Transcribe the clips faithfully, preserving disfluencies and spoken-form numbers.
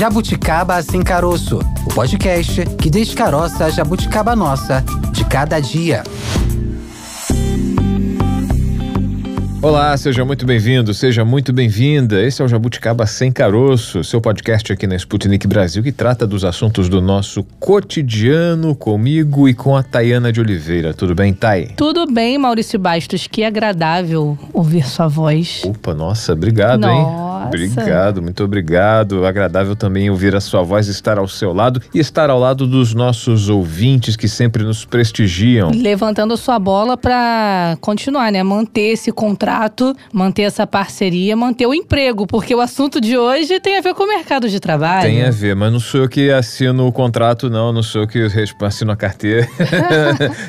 Jabuticaba Sem Caroço, o podcast que descaroça a jabuticaba nossa de cada dia. Olá, seja muito bem-vindo, seja muito bem-vinda. Esse é o Jabuticaba Sem Caroço, seu podcast aqui na Sputnik Brasil, que trata dos assuntos do nosso cotidiano comigo e com a Tatiana de Oliveira. Tudo bem, Thay? Tudo bem, Maurício Bastos. Que agradável ouvir sua voz. Opa, nossa, obrigado, nossa. hein? Obrigado, muito obrigado. Agradável também ouvir a sua voz, estar ao seu lado e estar ao lado dos nossos ouvintes que sempre nos prestigiam. Levantando sua bola para continuar, né? Manter esse contrato. Manter essa parceria, manter o emprego, porque o assunto de hoje tem a ver com o mercado de trabalho. Tem a ver, mas não sou eu que assino o contrato, não, não sou eu que assino a carteira.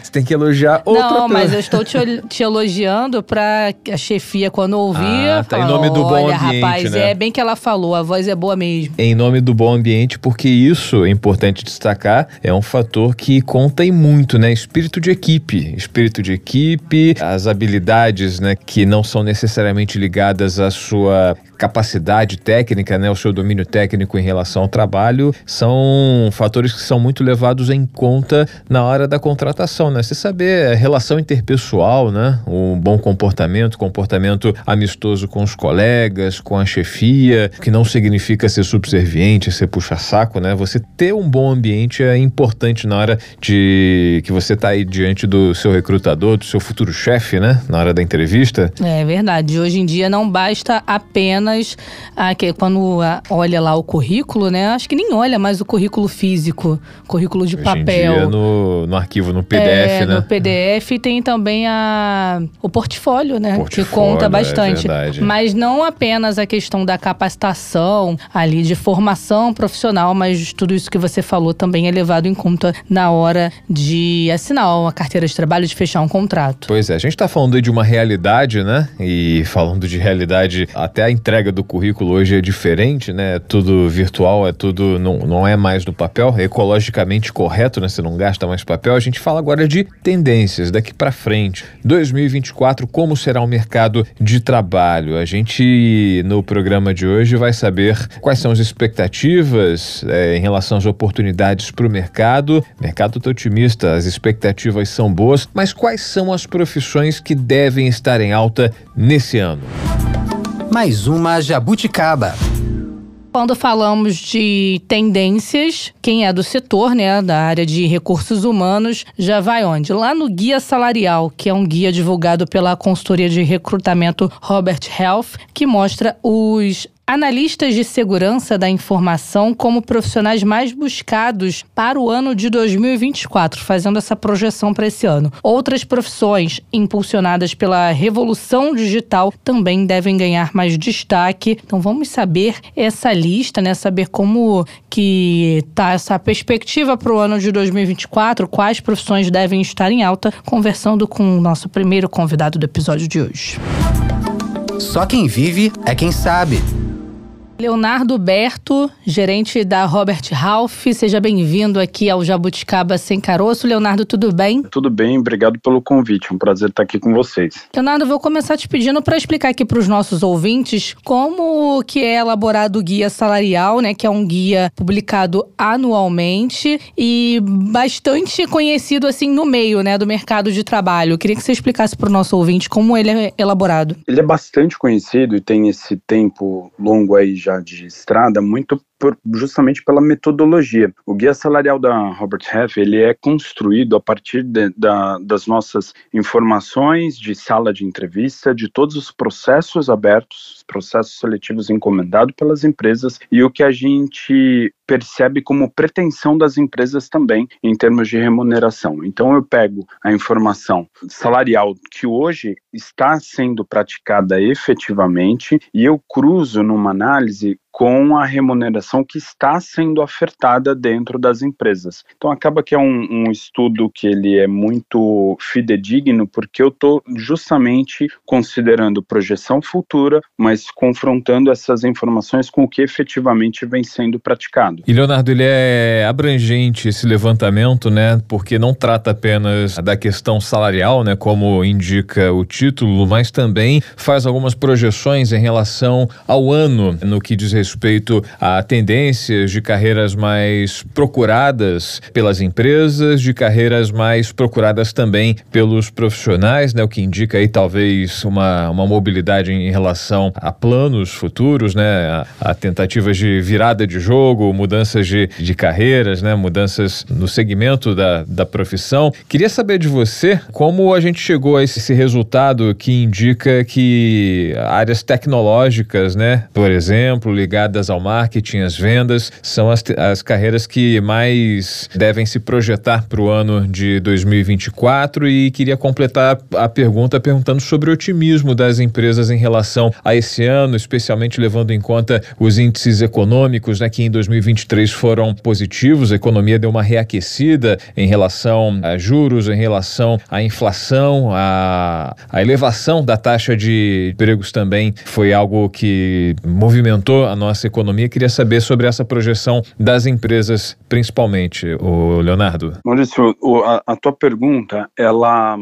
Você tem que elogiar outra pessoa. Não, mas eu estou te, te elogiando para a chefia, quando ouvir, ah, tá, falar, em nome do bom ambiente, rapaz, né? É bem que ela falou, a voz é boa mesmo. Em nome do bom ambiente, porque isso, é importante destacar, é um fator que conta e muito, né? Espírito de equipe, espírito de equipe, as habilidades, né, que não são necessariamente ligadas à sua capacidade técnica, né, o seu domínio técnico em relação ao trabalho, são fatores que são muito levados em conta na hora da contratação, né? Você saber a relação interpessoal, né? Um bom comportamento, comportamento amistoso com os colegas, com a chefia, que não significa ser subserviente, ser puxa-saco, né? Você ter um bom ambiente é importante na hora de que você está aí diante do seu recrutador, do seu futuro chefe, né? Na hora da entrevista. É verdade. Hoje em dia não basta apenas Ah, que quando olha lá o currículo, né? Acho que nem olha mais o currículo físico, currículo de Hoje papel. Em dia no, no arquivo, no P D F, é, né? No P D F tem também a, o portfólio, né? Portfólio, que conta bastante. É, mas não apenas a questão da capacitação ali, de formação profissional, mas tudo isso que você falou também é levado em conta na hora de assinar uma carteira de trabalho, de fechar um contrato. Pois é, a gente tá falando de uma realidade, né? E falando de realidade, até a entrega do currículo hoje é diferente, né? É tudo virtual, é tudo, não, não é mais no papel, é ecologicamente correto, né? Você não gasta mais papel. A gente fala agora de tendências daqui para frente. dois mil e vinte e quatro, como será o mercado de trabalho? A gente, no programa de hoje, vai saber quais são as expectativas é, em relação às oportunidades para o mercado. O mercado está otimista, as expectativas são boas, mas quais são as profissões que devem estar em alta nesse ano? Mais uma jabuticaba. Quando falamos de tendências, quem é do setor, né, da área de recursos humanos, já vai onde? Lá no Guia Salarial, que é um guia divulgado pela consultoria de recrutamento Robert Half, que mostra os analistas de segurança da informação como profissionais mais buscados para o ano de dois mil e vinte e quatro, fazendo essa projeção para esse ano. Outras profissões impulsionadas pela revolução digital também devem ganhar mais destaque. Então vamos saber essa lista, né? Saber como que tá essa perspectiva para o ano de dois mil e vinte e quatro, quais profissões devem estar em alta, conversando com o nosso primeiro convidado do episódio de hoje. Só quem vive é quem sabe. Leonardo Berto, gerente da Robert Half, seja bem-vindo aqui ao Jabuticaba Sem Caroço. Leonardo, tudo bem? Tudo bem, obrigado pelo convite, um prazer estar aqui com vocês. Leonardo, vou começar te pedindo para explicar aqui para os nossos ouvintes como que é elaborado o Guia Salarial, né, que é um guia publicado anualmente e bastante conhecido assim no meio, né, do mercado de trabalho. Eu queria que você explicasse para o nosso ouvinte como ele é elaborado. Ele é bastante conhecido e tem esse tempo longo aí já de estrada, muito por, justamente pela metodologia. O Guia Salarial da Robert Half, ele é construído a partir de, da, das nossas informações de sala de entrevista, de todos os processos abertos, processos seletivos encomendados pelas empresas e o que a gente percebe como pretensão das empresas também em termos de remuneração. Então eu pego a informação salarial que hoje está sendo praticada efetivamente e eu cruzo numa análise com a remuneração que está sendo ofertada dentro das empresas. Então acaba que é um, um estudo que ele é muito fidedigno, porque eu estou justamente considerando projeção futura, mas confrontando essas informações com o que efetivamente vem sendo praticado. E Leonardo, ele é abrangente esse levantamento, né? Porque não trata apenas da questão salarial, né? Como indica o título, mas também faz algumas projeções em relação ao ano no que diz respeito respeito a tendências de carreiras mais procuradas pelas empresas, de carreiras mais procuradas também pelos profissionais, né? O que indica aí talvez uma, uma mobilidade em relação a planos futuros, né? A, a tentativas de virada de jogo, mudanças de, de carreiras, né? Mudanças no segmento da, da profissão. Queria saber de você como a gente chegou a esse, esse resultado que indica que áreas tecnológicas, né? Por exemplo, ligadas ao marketing, às vendas, são as, as carreiras que mais devem se projetar para o ano de dois mil e vinte e quatro, e queria completar a pergunta perguntando sobre o otimismo das empresas em relação a esse ano, especialmente levando em conta os índices econômicos, né, que em dois mil e vinte e três foram positivos. A economia deu uma reaquecida em relação a juros, em relação à inflação, a, a elevação da taxa de empregos também foi algo que movimentou a nossa economia. Queria saber sobre essa projeção das empresas, principalmente, o Leonardo. Maurício, a, a tua pergunta, ela,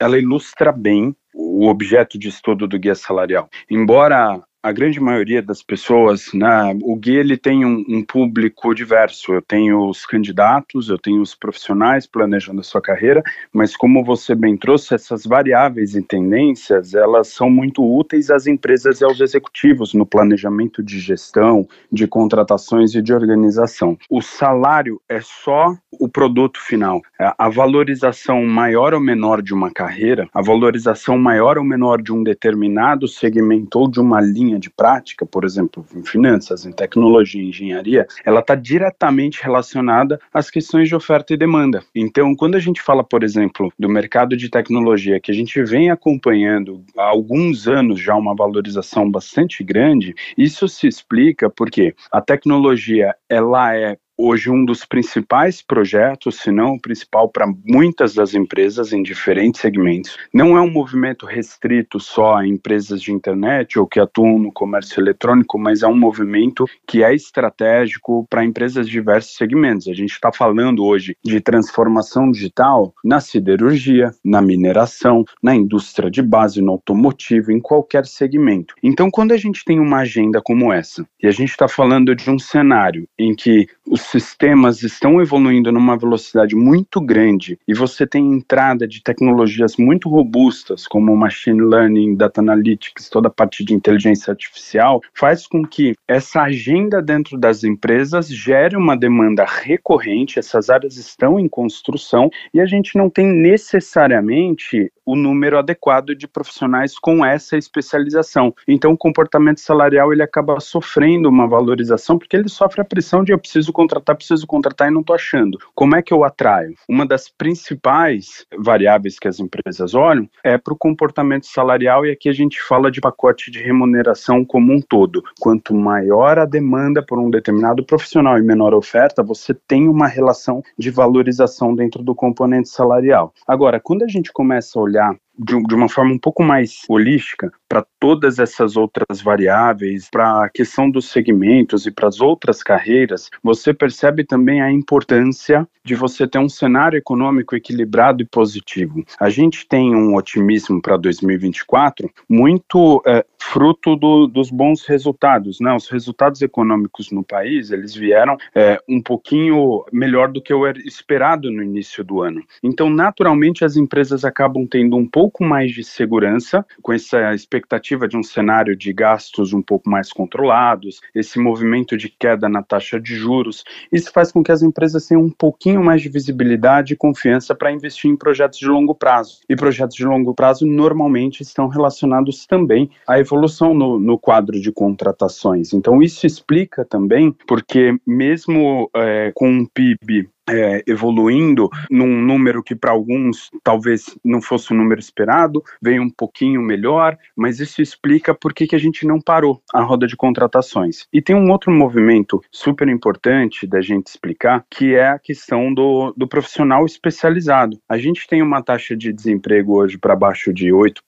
ela ilustra bem o objeto de estudo do Guia Salarial. Embora a grande maioria das pessoas, né, o Guia ele tem um, um público diverso. Eu tenho os candidatos, eu tenho os profissionais planejando a sua carreira, mas como você bem trouxe, essas variáveis e tendências, elas são muito úteis às empresas e aos executivos no planejamento de gestão, de contratações e de organização. O salário é só o produto final. A valorização maior ou menor de uma carreira, a valorização maior ou menor de um determinado segmento ou de uma linha de prática, por exemplo, em finanças, em tecnologia, em engenharia, ela está diretamente relacionada às questões de oferta e demanda. Então, quando a gente fala, por exemplo, do mercado de tecnologia, que a gente vem acompanhando há alguns anos já uma valorização bastante grande, isso se explica porque a tecnologia, ela é hoje um dos principais projetos, se não o principal para muitas das empresas em diferentes segmentos. Não é um movimento restrito só a empresas de internet ou que atuam no comércio eletrônico, mas é um movimento que é estratégico para empresas de diversos segmentos. A gente está falando hoje de transformação digital na siderurgia, na mineração, na indústria de base, no automotivo, em qualquer segmento. Então, quando a gente tem uma agenda como essa, e a gente está falando de um cenário em que os sistemas estão evoluindo numa velocidade muito grande e você tem entrada de tecnologias muito robustas como machine learning, data analytics, toda a parte de inteligência artificial, faz com que essa agenda dentro das empresas gere uma demanda recorrente. Essas áreas estão em construção e a gente não tem necessariamente o número adequado de profissionais com essa especialização. Então o comportamento salarial ele acaba sofrendo uma valorização porque ele sofre a pressão de eu preciso contratar, preciso contratar e não estou achando. Como é que eu atraio? Uma das principais variáveis que as empresas olham é para o comportamento salarial, e aqui a gente fala de pacote de remuneração como um todo. Quanto maior a demanda por um determinado profissional e menor a oferta, você tem uma relação de valorização dentro do componente salarial. Agora, quando a gente começa a olhar de uma forma um pouco mais holística para todas essas outras variáveis, para a questão dos segmentos e para as outras carreiras, você percebe também a importância de você ter um cenário econômico equilibrado e positivo. A gente tem um otimismo para dois mil e vinte e quatro muito é, fruto do, dos bons resultados, né? Os resultados econômicos no país, eles vieram é, um pouquinho melhor do que eu era esperado no início do ano. Então, naturalmente, as empresas acabam tendo um pouco pouco mais de segurança, com essa expectativa de um cenário de gastos um pouco mais controlados, esse movimento de queda na taxa de juros. Isso faz com que as empresas tenham um pouquinho mais de visibilidade e confiança para investir em projetos de longo prazo. E projetos de longo prazo normalmente estão relacionados também à evolução no, no quadro de contratações. Então isso explica também porque mesmo é, com um P I B É, evoluindo num número que para alguns talvez não fosse o número esperado, veio um pouquinho melhor, mas isso explica por que que a gente não parou a roda de contratações. E tem um outro movimento super importante da gente explicar, que é a questão do, do profissional especializado. A gente tem uma taxa de desemprego hoje para baixo de oito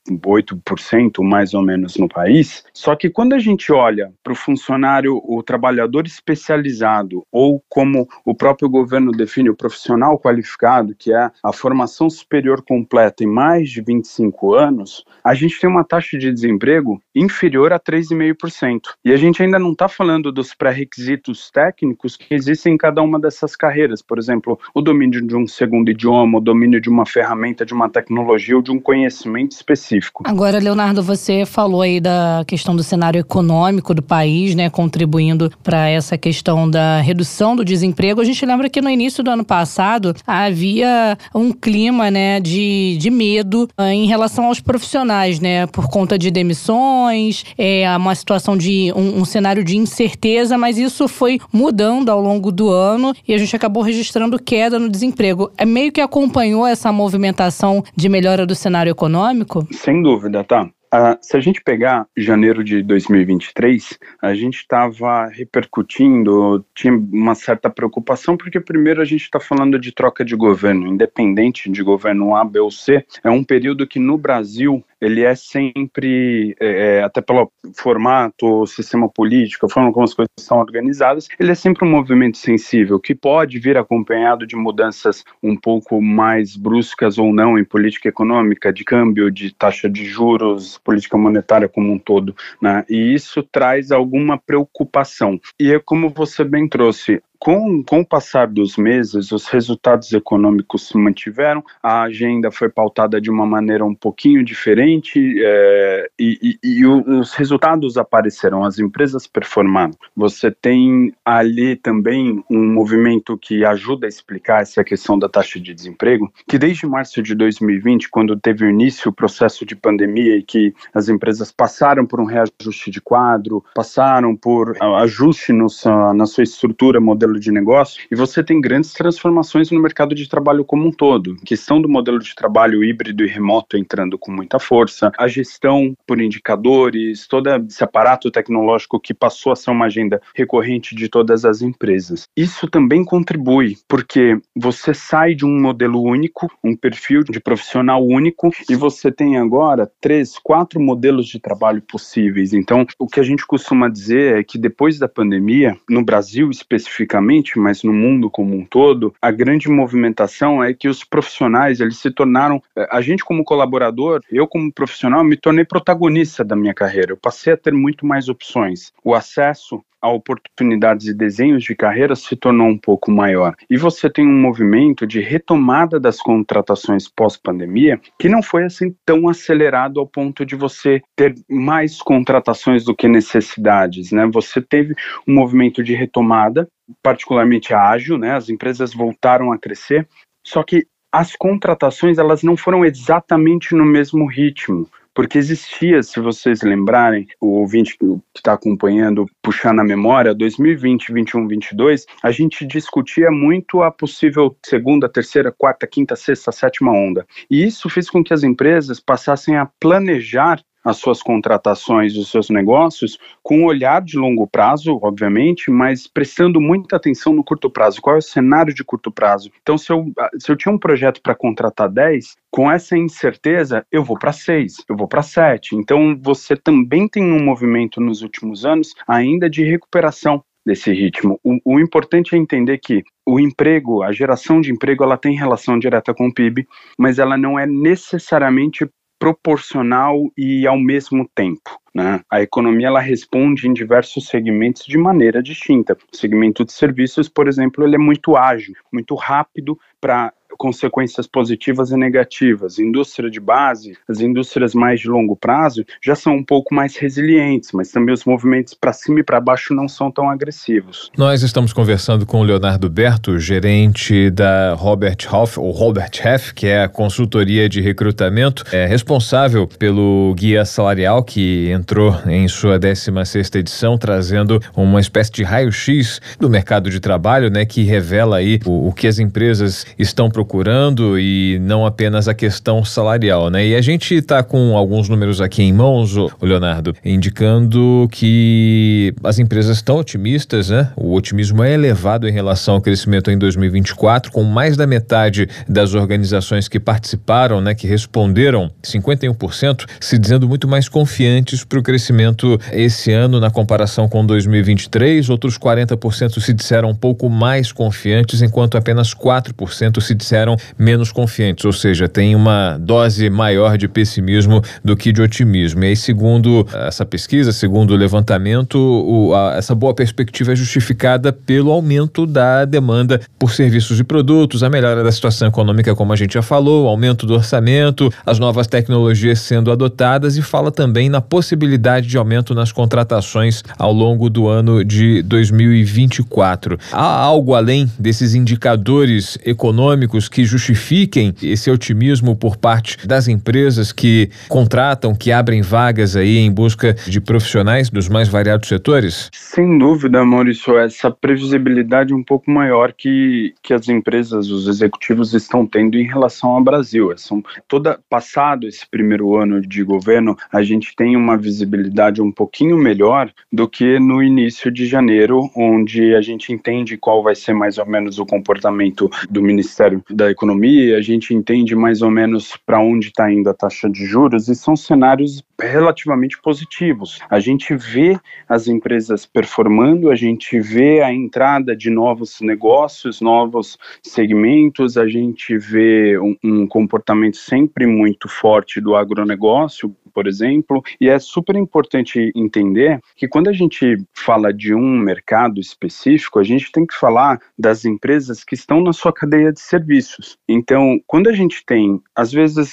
por cento mais ou menos no país, só que quando a gente olha para o funcionário, o trabalhador especializado, ou como o próprio governo define o profissional qualificado, que é a formação superior completa em mais de vinte e cinco anos, a gente tem uma taxa de desemprego inferior a três vírgula cinco por cento. E a gente ainda não está falando dos pré-requisitos técnicos que existem em cada uma dessas carreiras. Por exemplo, o domínio de um segundo idioma, o domínio de uma ferramenta, de uma tecnologia ou de um conhecimento específico. Agora, Leonardo, você falou aí da questão do cenário econômico do país, né, contribuindo para essa questão da redução do desemprego. A gente lembra que no início do ano passado havia um clima, né, de, de medo uh, em relação aos profissionais, né, por conta de demissões, é, uma situação de um, um cenário de incerteza, mas isso foi mudando ao longo do ano e a gente acabou registrando queda no desemprego. É meio que acompanhou essa movimentação de melhora do cenário econômico? Sem dúvida, tá. Uh, se a gente pegar janeiro de dois mil e vinte e três, a gente estava repercutindo, tinha uma certa preocupação, porque primeiro a gente está falando de troca de governo, independente de governo A, B ou C, é um período que no Brasil ele é sempre, é, até pelo formato, sistema político, a forma como as coisas são organizadas, ele é sempre um movimento sensível, que pode vir acompanhado de mudanças um pouco mais bruscas ou não em política econômica, de câmbio, de taxa de juros, política monetária como um todo, né? E isso traz alguma preocupação. E é como você bem trouxe, Com, com o passar dos meses, os resultados econômicos se mantiveram, a agenda foi pautada de uma maneira um pouquinho diferente, é, e, e, e os resultados apareceram, as empresas performaram. Você tem ali também um movimento que ajuda a explicar essa questão da taxa de desemprego, que desde março de dois mil e vinte, quando teve início o processo de pandemia e que as empresas passaram por um reajuste de quadro, passaram por ajuste no, na sua estrutura, modelo de negócio, e você tem grandes transformações no mercado de trabalho como um todo. A questão do modelo de trabalho híbrido e remoto entrando com muita força, a gestão por indicadores, todo esse aparato tecnológico que passou a ser uma agenda recorrente de todas as empresas. Isso também contribui, porque você sai de um modelo único, um perfil de profissional único, e você tem agora três, quatro modelos de trabalho possíveis. Então, o que a gente costuma dizer é que depois da pandemia, no Brasil especificamente, mas no mundo como um todo, a grande movimentação é que os profissionais, eles se tornaram, a gente como colaborador, eu como profissional, me tornei protagonista da minha carreira, eu passei a ter muito mais opções, o acesso a oportunidades e desenhos de carreira se tornou um pouco maior. E você tem um movimento de retomada das contratações pós-pandemia que não foi assim tão acelerado ao ponto de você ter mais contratações do que necessidades, né? Você teve um movimento de retomada, particularmente ágil, né? As empresas voltaram a crescer, só que as contratações elas não foram exatamente no mesmo ritmo. Porque existia, se vocês lembrarem, o ouvinte que está acompanhando, puxar na memória, dois mil e vinte, vinte e um, vinte e dois, a gente discutia muito a possível segunda, terceira, quarta, quinta, sexta, sétima onda. E isso fez com que as empresas passassem a planejar as suas contratações, os seus negócios, com um olhar de longo prazo, obviamente, mas prestando muita atenção no curto prazo. Qual é o cenário de curto prazo? Então, se eu, se eu tinha um projeto para contratar dez, com essa incerteza, eu vou para seis, eu vou para sete. Então, você também tem um movimento nos últimos anos ainda de recuperação desse ritmo. O, o importante é entender que o emprego, a geração de emprego, ela tem relação direta com o P I B, mas ela não é necessariamente proporcional e ao mesmo tempo, né? A economia ela responde em diversos segmentos de maneira distinta. O segmento de serviços, por exemplo, ele é muito ágil, muito rápido para consequências positivas e negativas. Indústria de base, as indústrias mais de longo prazo, já são um pouco mais resilientes, mas também os movimentos para cima e para baixo não são tão agressivos. Nós estamos conversando com o Leonardo Berto, gerente da Robert Half, ou Robert Half, que é a consultoria de recrutamento, é responsável pelo guia salarial que entrou em sua décima sexta edição, trazendo uma espécie de raio-x do mercado de trabalho, né, que revela aí o, o que as empresas estão procurando procurando e não apenas a questão salarial, né? E a gente está com alguns números aqui em mãos, o Leonardo, indicando que as empresas estão otimistas, né? O otimismo é elevado em relação ao crescimento em dois mil e vinte e quatro, com mais da metade das organizações que participaram, né, que responderam, cinquenta e um por cento, se dizendo muito mais confiantes para o crescimento esse ano na comparação com dois mil e vinte e três, outros quarenta por cento se disseram um pouco mais confiantes, enquanto apenas quatro por cento se disseram menos confiantes, ou seja, tem uma dose maior de pessimismo do que de otimismo. E aí, segundo essa pesquisa, segundo o levantamento, o, a, essa boa perspectiva é justificada pelo aumento da demanda por serviços e produtos, a melhora da situação econômica, como a gente já falou, o aumento do orçamento, as novas tecnologias sendo adotadas, e fala também na possibilidade de aumento nas contratações ao longo do ano de dois mil e vinte e quatro. Há algo além desses indicadores econômicos que justifiquem esse otimismo por parte das empresas que contratam, que abrem vagas aí em busca de profissionais dos mais variados setores? Sem dúvida, Maurício, essa previsibilidade um pouco maior que, que as empresas, os executivos estão tendo em relação ao Brasil. São, toda, passado esse primeiro ano de governo, a gente tem uma visibilidade um pouquinho melhor do que no início de janeiro, onde a gente entende qual vai ser mais ou menos o comportamento do Ministério da Economia, a gente entende mais ou menos para onde está indo a taxa de juros, e são cenários relativamente positivos. A gente vê as empresas performando, a gente vê a entrada de novos negócios, novos segmentos, a gente vê um, um comportamento sempre muito forte do agronegócio, por exemplo, e é super importante entender que quando a gente fala de um mercado específico, a gente tem que falar das empresas que estão na sua cadeia de serviços. Então, quando a gente tem, às vezes,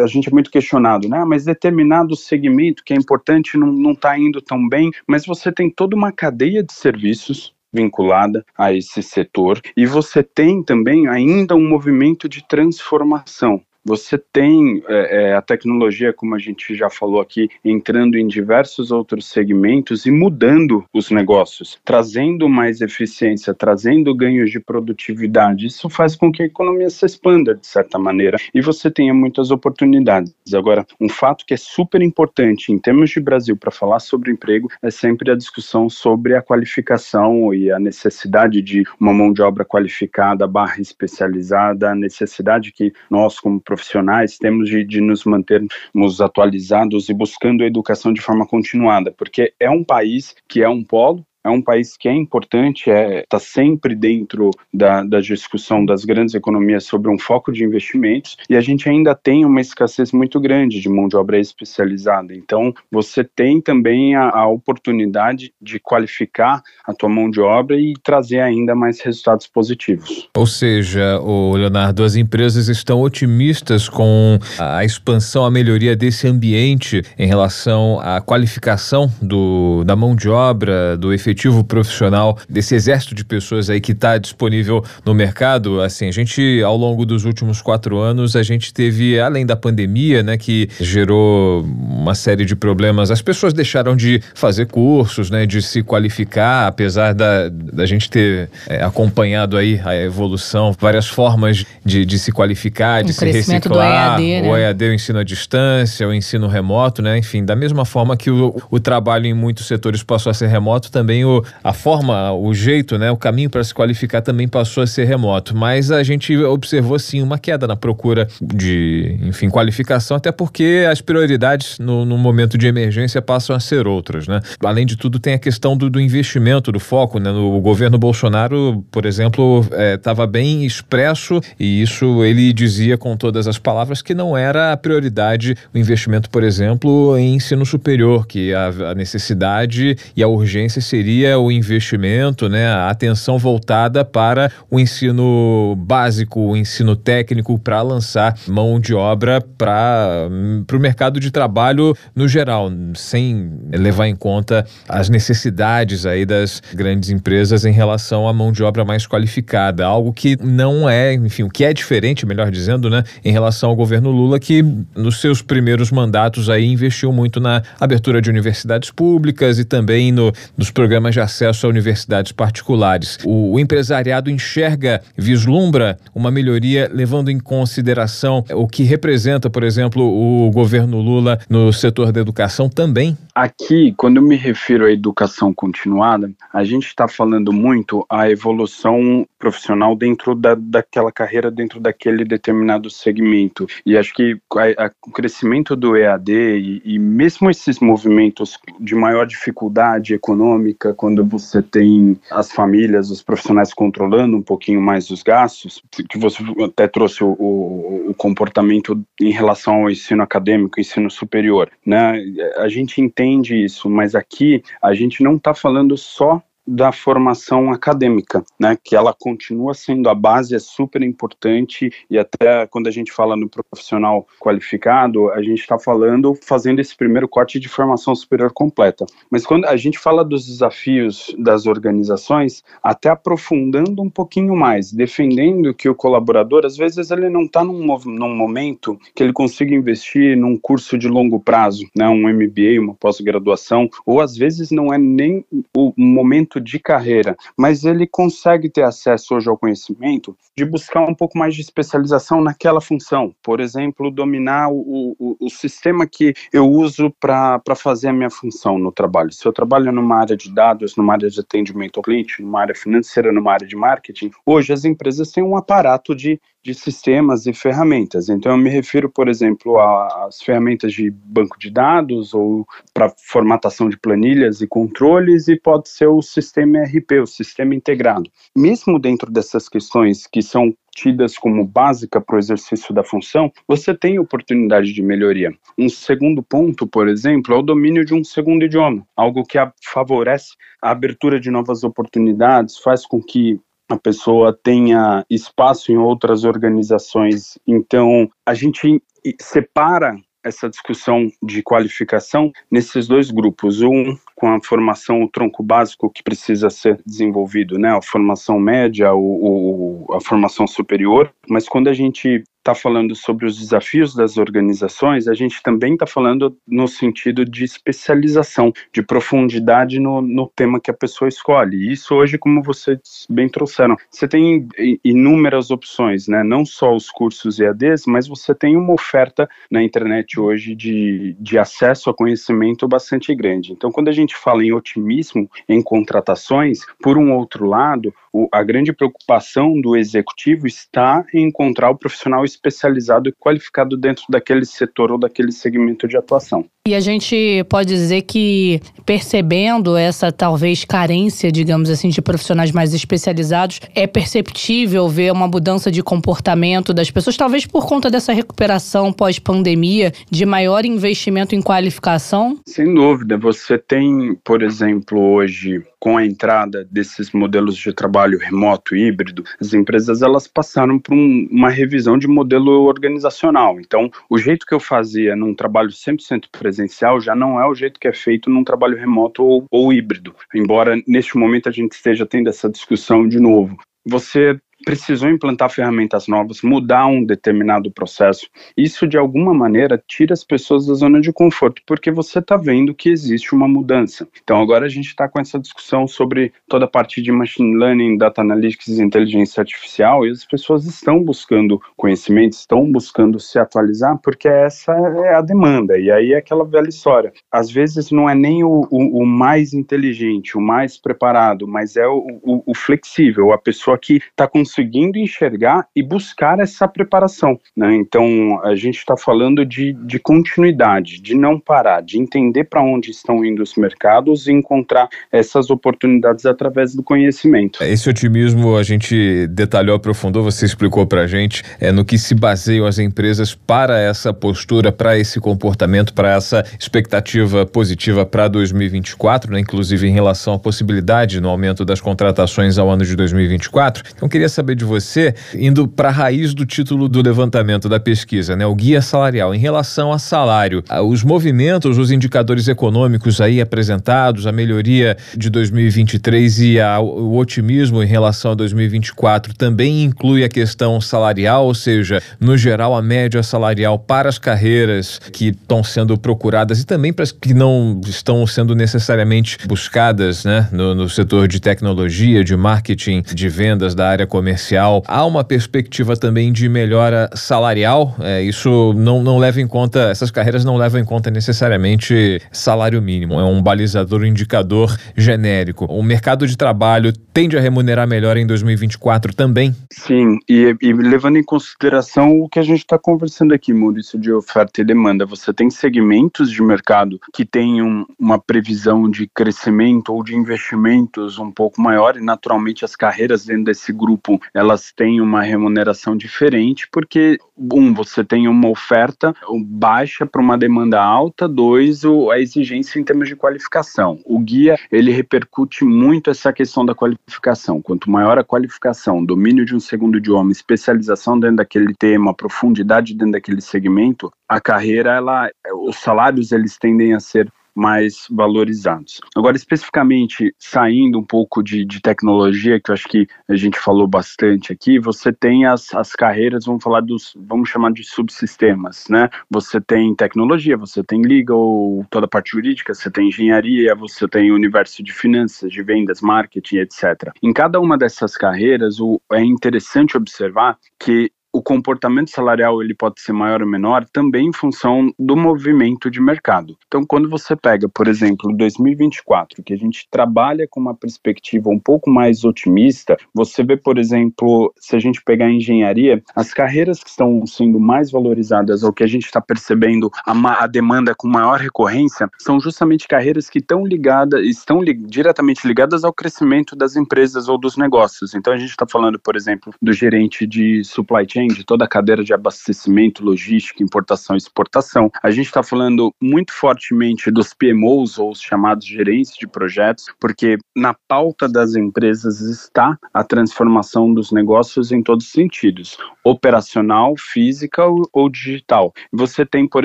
a gente é muito questionado, né? Mas determinado segmento que é importante não está indo tão bem, mas você tem toda uma cadeia de serviços vinculada a esse setor, e você tem também ainda um movimento de transformação. Você tem é, a tecnologia, como a gente já falou aqui, entrando em diversos outros segmentos e mudando os negócios, trazendo mais eficiência, trazendo ganhos de produtividade. Isso faz com que a economia se expanda, de certa maneira, e você tenha muitas oportunidades. Agora, um fato que é super importante em termos de Brasil para falar sobre emprego é sempre a discussão sobre a qualificação e a necessidade de uma mão de obra qualificada, barra especializada, a necessidade que nós, como profissionais, temos de, de nos mantermos atualizados e buscando a educação de forma continuada, porque é um país que é um polo, é um país que é importante, está é, sempre dentro da, da discussão das grandes economias sobre um foco de investimentos, e a gente ainda tem uma escassez muito grande de mão de obra especializada. Então, você tem também a, a oportunidade de qualificar a tua mão de obra e trazer ainda mais resultados positivos. Ou seja, o Leonardo, as empresas estão otimistas com a expansão, a melhoria desse ambiente em relação à qualificação do, da mão de obra, do efetivo profissional, desse exército de pessoas aí que está disponível no mercado. Assim, a gente, ao longo dos últimos quatro anos, a gente teve, além da pandemia, né, que gerou uma série de problemas, as pessoas deixaram de fazer cursos, né, de se qualificar, apesar da, da gente ter é, acompanhado aí a evolução, várias formas de, de se qualificar, de o se reciclar, do E A D, né? O E A D, o ensino à distância, o ensino remoto, né, enfim, da mesma forma que o, o trabalho em muitos setores passou a ser remoto, também O, a forma, o jeito, né, o caminho para se qualificar também passou a ser remoto, mas a gente observou sim uma queda na procura de, enfim, qualificação, até porque as prioridades no, no momento de emergência passam a ser outras, né? Além de tudo, tem a questão do, do investimento, do foco, né? No, o governo Bolsonaro, por exemplo, estava é, bem expresso, e isso ele dizia com todas as palavras que não era a prioridade o investimento, por exemplo, em ensino superior, que a, a necessidade e a urgência seria seria o investimento, né, a atenção voltada para o ensino básico, o ensino técnico, para lançar mão de obra para o mercado de trabalho no geral, sem levar em conta as necessidades aí das grandes empresas em relação à mão de obra mais qualificada, algo que não é, enfim, o que é diferente, melhor dizendo, né, em relação ao governo Lula, que nos seus primeiros mandatos aí investiu muito na abertura de universidades públicas e também no, nos programas programas de acesso a universidades particulares. O, o empresariado enxerga, vislumbra uma melhoria levando em consideração o que representa, por exemplo, o governo Lula no setor da educação também? Aqui, quando eu me refiro à educação continuada, a gente está falando muito a evolução profissional dentro da, daquela carreira, dentro daquele determinado segmento. E acho que a, a, o crescimento do E A D e, e mesmo esses movimentos de maior dificuldade econômica, quando você tem as famílias, os profissionais controlando um pouquinho mais os gastos, que você até trouxe o, o, o comportamento em relação ao ensino acadêmico, ensino superior, né? A gente entende isso, mas aqui a gente não está falando só da formação acadêmica, né, que ela continua sendo a base, é super importante, e até quando a gente fala no profissional qualificado, a gente está falando, fazendo esse primeiro corte de formação superior completa. Mas quando a gente fala dos desafios das organizações, até aprofundando um pouquinho mais, defendendo que o colaborador, às vezes, ele não está num, num momento que ele consiga investir num curso de longo prazo, né, um M B A, uma pós-graduação, ou às vezes não é nem o momento de carreira, mas ele consegue ter acesso hoje ao conhecimento de buscar um pouco mais de especialização naquela função, por exemplo, dominar o, o, o sistema que eu uso para fazer a minha função no trabalho. Se eu trabalho numa área de dados, numa área de atendimento ao cliente, numa área financeira, numa área de marketing, hoje as empresas têm um aparato de de sistemas e ferramentas. Então eu me refiro, por exemplo, às ferramentas de banco de dados ou para formatação de planilhas e controles, e pode ser o sistema E R P, o sistema integrado. Mesmo dentro dessas questões que são tidas como básica para o exercício da função, você tem oportunidade de melhoria. Um segundo ponto, por exemplo, é o domínio de um segundo idioma, algo que a, favorece a abertura de novas oportunidades, faz com que a pessoa tenha espaço em outras organizações. Então, a gente separa essa discussão de qualificação nesses dois grupos. Um, com a formação, o tronco básico que precisa ser desenvolvido, né? A formação média, o, o, a formação superior. Mas quando a gente está falando sobre os desafios das organizações, a gente também está falando no sentido de especialização, de profundidade no, no tema que a pessoa escolhe. E isso hoje, como vocês bem trouxeram, você tem inúmeras opções, né? Não só os cursos E A Ds, mas você tem uma oferta na internet hoje de, de acesso a conhecimento bastante grande. Então, quando a gente fala em otimismo, em contratações, por um outro lado, o, a grande preocupação do executivo está em encontrar o profissional especializado e qualificado dentro daquele setor ou daquele segmento de atuação. E a gente pode dizer que, percebendo essa talvez carência, digamos assim, de profissionais mais especializados, é perceptível ver uma mudança de comportamento das pessoas, talvez por conta dessa recuperação pós-pandemia, de maior investimento em qualificação? Sem dúvida. Você tem, por exemplo, hoje, com a entrada desses modelos de trabalho remoto e híbrido, as empresas elas passaram por um, uma revisão de modelo organizacional. Então, o jeito que eu fazia num trabalho cem por cento presencial já não é o jeito que é feito num trabalho remoto ou, ou híbrido. Embora, neste momento, a gente esteja tendo essa discussão de novo. Você precisou implantar ferramentas novas, mudar um determinado processo. Isso, de alguma maneira, tira as pessoas da zona de conforto, porque você está vendo que existe uma mudança. Então, agora a gente está com essa discussão sobre toda a parte de machine learning, data analytics, inteligência artificial, e as pessoas estão buscando conhecimento, estão buscando se atualizar, porque essa é a demanda. E aí é aquela velha história. Às vezes, não é nem o, o, o mais inteligente, o mais preparado, mas é o, o, o flexível, a pessoa que está com conseguindo enxergar e buscar essa preparação, né? Então, a gente está falando de, de continuidade, de não parar, de entender para onde estão indo os mercados e encontrar essas oportunidades através do conhecimento. Esse otimismo a gente detalhou, aprofundou, você explicou para a gente é, no que se baseiam as empresas para essa postura, para esse comportamento, para essa expectativa positiva para dois mil e vinte e quatro, né? Inclusive em relação à possibilidade no aumento das contratações ao ano de dois mil e vinte e quatro. Então, queria saber saber de você, indo para a raiz do título do levantamento da pesquisa, né? O guia salarial, em relação a salário, os movimentos, os indicadores econômicos aí apresentados, a melhoria de dois mil e vinte e três e a, o otimismo em relação a dois mil e vinte e quatro também inclui a questão salarial, ou seja, no geral a média salarial para as carreiras que estão sendo procuradas e também para as que não estão sendo necessariamente buscadas, né? No, no setor de tecnologia, de marketing, de vendas, da área comercial. Há uma perspectiva também de melhora salarial, é, isso não, não leva em conta, essas carreiras não levam em conta necessariamente salário mínimo, é um balizador, um indicador genérico. O mercado de trabalho tende a remunerar melhor em dois mil e vinte e quatro também? Sim, e, e levando em consideração o que a gente está conversando aqui, Maurício, de oferta e demanda, você tem segmentos de mercado que têm um, uma previsão de crescimento ou de investimentos um pouco maior e naturalmente as carreiras dentro desse grupo, elas têm uma remuneração diferente porque, um, você tem uma oferta baixa para uma demanda alta, dois, o, a exigência em termos de qualificação. O guia, ele repercute muito essa questão da qualificação. Quanto maior a qualificação, domínio de um segundo idioma, especialização dentro daquele tema, profundidade dentro daquele segmento, a carreira, ela, os salários, eles tendem a ser mais valorizados. Agora, especificamente, saindo um pouco de, de tecnologia, que eu acho que a gente falou bastante aqui, você tem as, as carreiras, vamos falar dos, vamos chamar de subsistemas, né? Você tem tecnologia, você tem legal, toda a parte jurídica, você tem engenharia, você tem universo de finanças, de vendas, marketing, etcétera. Em cada uma dessas carreiras, o, é interessante observar que o comportamento salarial ele pode ser maior ou menor também em função do movimento de mercado. Então, quando você pega, por exemplo, dois mil e vinte e quatro, que a gente trabalha com uma perspectiva um pouco mais otimista, você vê, por exemplo, se a gente pegar a engenharia, as carreiras que estão sendo mais valorizadas ou que a gente está percebendo a, ma- a demanda com maior recorrência são justamente carreiras que estão ligadas, estão li- diretamente ligadas ao crescimento das empresas ou dos negócios. Então, a gente está falando, por exemplo, do gerente de supply chain, de toda a cadeira de abastecimento, logística, importação e exportação. A gente está falando muito fortemente dos P M Os, ou os chamados gerentes de projetos, porque na pauta das empresas está a transformação dos negócios em todos os sentidos, operacional, física ou digital. Você tem, por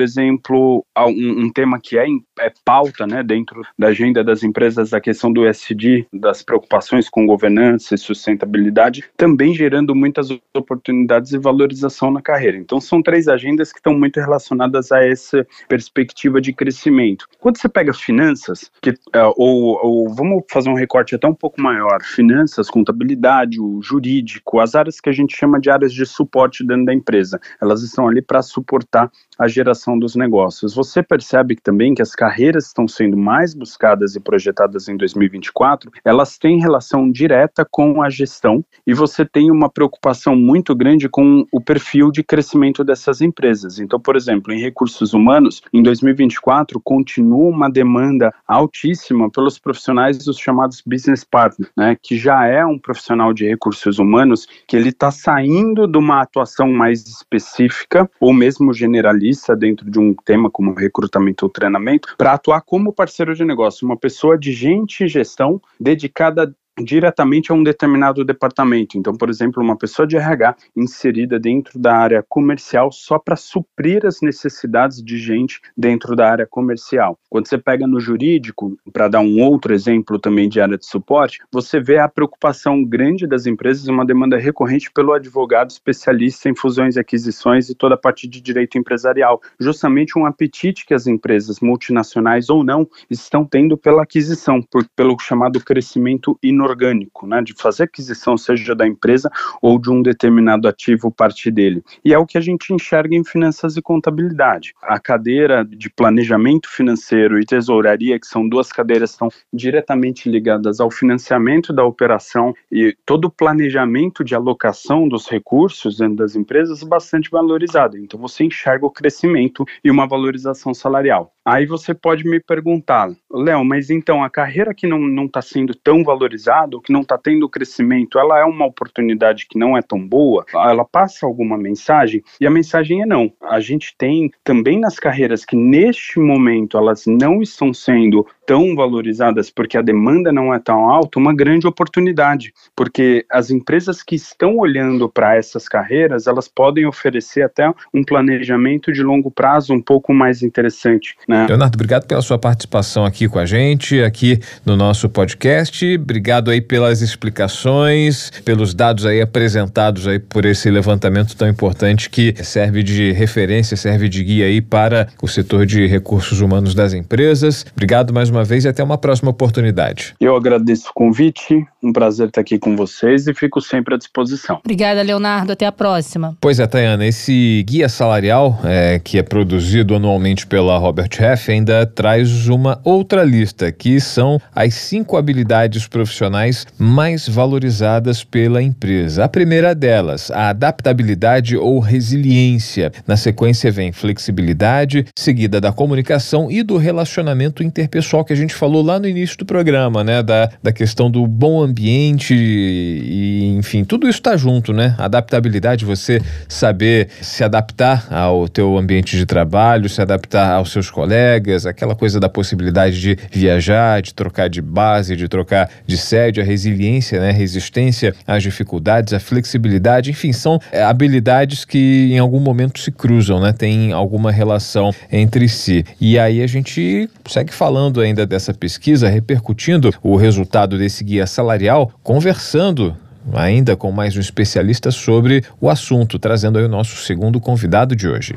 exemplo, um, um tema que é, é pauta, né, dentro da agenda das empresas, a questão do E S G, das preocupações com governança e sustentabilidade, também gerando muitas oportunidades e valorização na carreira. Então, são três agendas que estão muito relacionadas a essa perspectiva de crescimento. Quando você pega finanças, que, ou, ou vamos fazer um recorte até um pouco maior, finanças, contabilidade, o jurídico, as áreas que a gente chama de áreas de suporte dentro da empresa, elas estão ali para suportar a geração dos negócios. Você percebe também que as carreiras que estão sendo mais buscadas e projetadas em dois mil e vinte e quatro, elas têm relação direta com a gestão e você tem uma preocupação muito grande com o perfil de crescimento dessas empresas. Então, por exemplo, em recursos humanos, em dois mil e vinte e quatro, continua uma demanda altíssima pelos profissionais dos chamados business partners, né, que já é um profissional de recursos humanos que ele está saindo de uma atuação mais específica ou mesmo generalista dentro de um tema como recrutamento ou treinamento, para atuar como parceiro de negócio, uma pessoa de gente e gestão dedicada a diretamente a um determinado departamento. Então, por exemplo, uma pessoa de R H inserida dentro da área comercial só para suprir as necessidades de gente dentro da área comercial. Quando você pega no jurídico, para dar um outro exemplo também de área de suporte, você vê a preocupação grande das empresas, uma demanda recorrente pelo advogado especialista em fusões e aquisições e toda a parte de direito empresarial. Justamente um apetite que as empresas multinacionais ou não estão tendo pela aquisição, por, pelo chamado crescimento inorgânico. orgânico, né, de fazer aquisição seja da empresa ou de um determinado ativo parte dele. E é o que a gente enxerga em finanças e contabilidade. A cadeira de planejamento financeiro e tesouraria, que são duas cadeiras que estão diretamente ligadas ao financiamento da operação e todo o planejamento de alocação dos recursos dentro das empresas bastante valorizado. Então você enxerga o crescimento e uma valorização salarial. Aí você pode me perguntar, Léo, mas então a carreira que não está sendo tão valorizada, que não está tendo crescimento, ela é uma oportunidade que não é tão boa? Ela passa alguma mensagem? E a mensagem é não. A gente tem também nas carreiras que neste momento elas não estão sendo tão valorizadas porque a demanda não é tão alta, uma grande oportunidade, porque as empresas que estão olhando para essas carreiras, elas podem oferecer até um planejamento de longo prazo um pouco mais interessante, né? Leonardo, obrigado pela sua participação aqui com a gente, aqui no nosso podcast, obrigado aí pelas explicações, pelos dados aí apresentados aí por esse levantamento tão importante que serve de referência, serve de guia aí para o setor de recursos humanos das empresas. Obrigado mais uma vez e até uma próxima oportunidade. Eu agradeço o convite, um prazer estar aqui com vocês e fico sempre à disposição. Obrigada, Leonardo, até a próxima. Pois é, Tatiana, esse guia salarial é, que é produzido anualmente pela Robert Half ainda traz uma outra lista, que são as cinco habilidades profissionais mais valorizadas pela empresa. A primeira delas, a adaptabilidade ou resiliência. Na sequência vem flexibilidade, seguida da comunicação e do relacionamento interpessoal que a gente falou lá no início do programa, né? Da, da questão do bom ambiente e, enfim, tudo isso está junto, né? Adaptabilidade, você saber se adaptar ao teu ambiente de trabalho, se adaptar aos seus colegas, aquela coisa da possibilidade de viajar, de trocar de base, de trocar de sede, a resiliência, né? Resistência às dificuldades, a flexibilidade, enfim, são habilidades que em algum momento se cruzam, né? Tem alguma relação entre si. E aí a gente segue falando ainda dessa pesquisa, repercutindo o resultado desse guia salarial, conversando ainda com mais um especialista sobre o assunto, trazendo aí o nosso segundo convidado de hoje.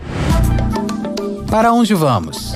Para onde vamos?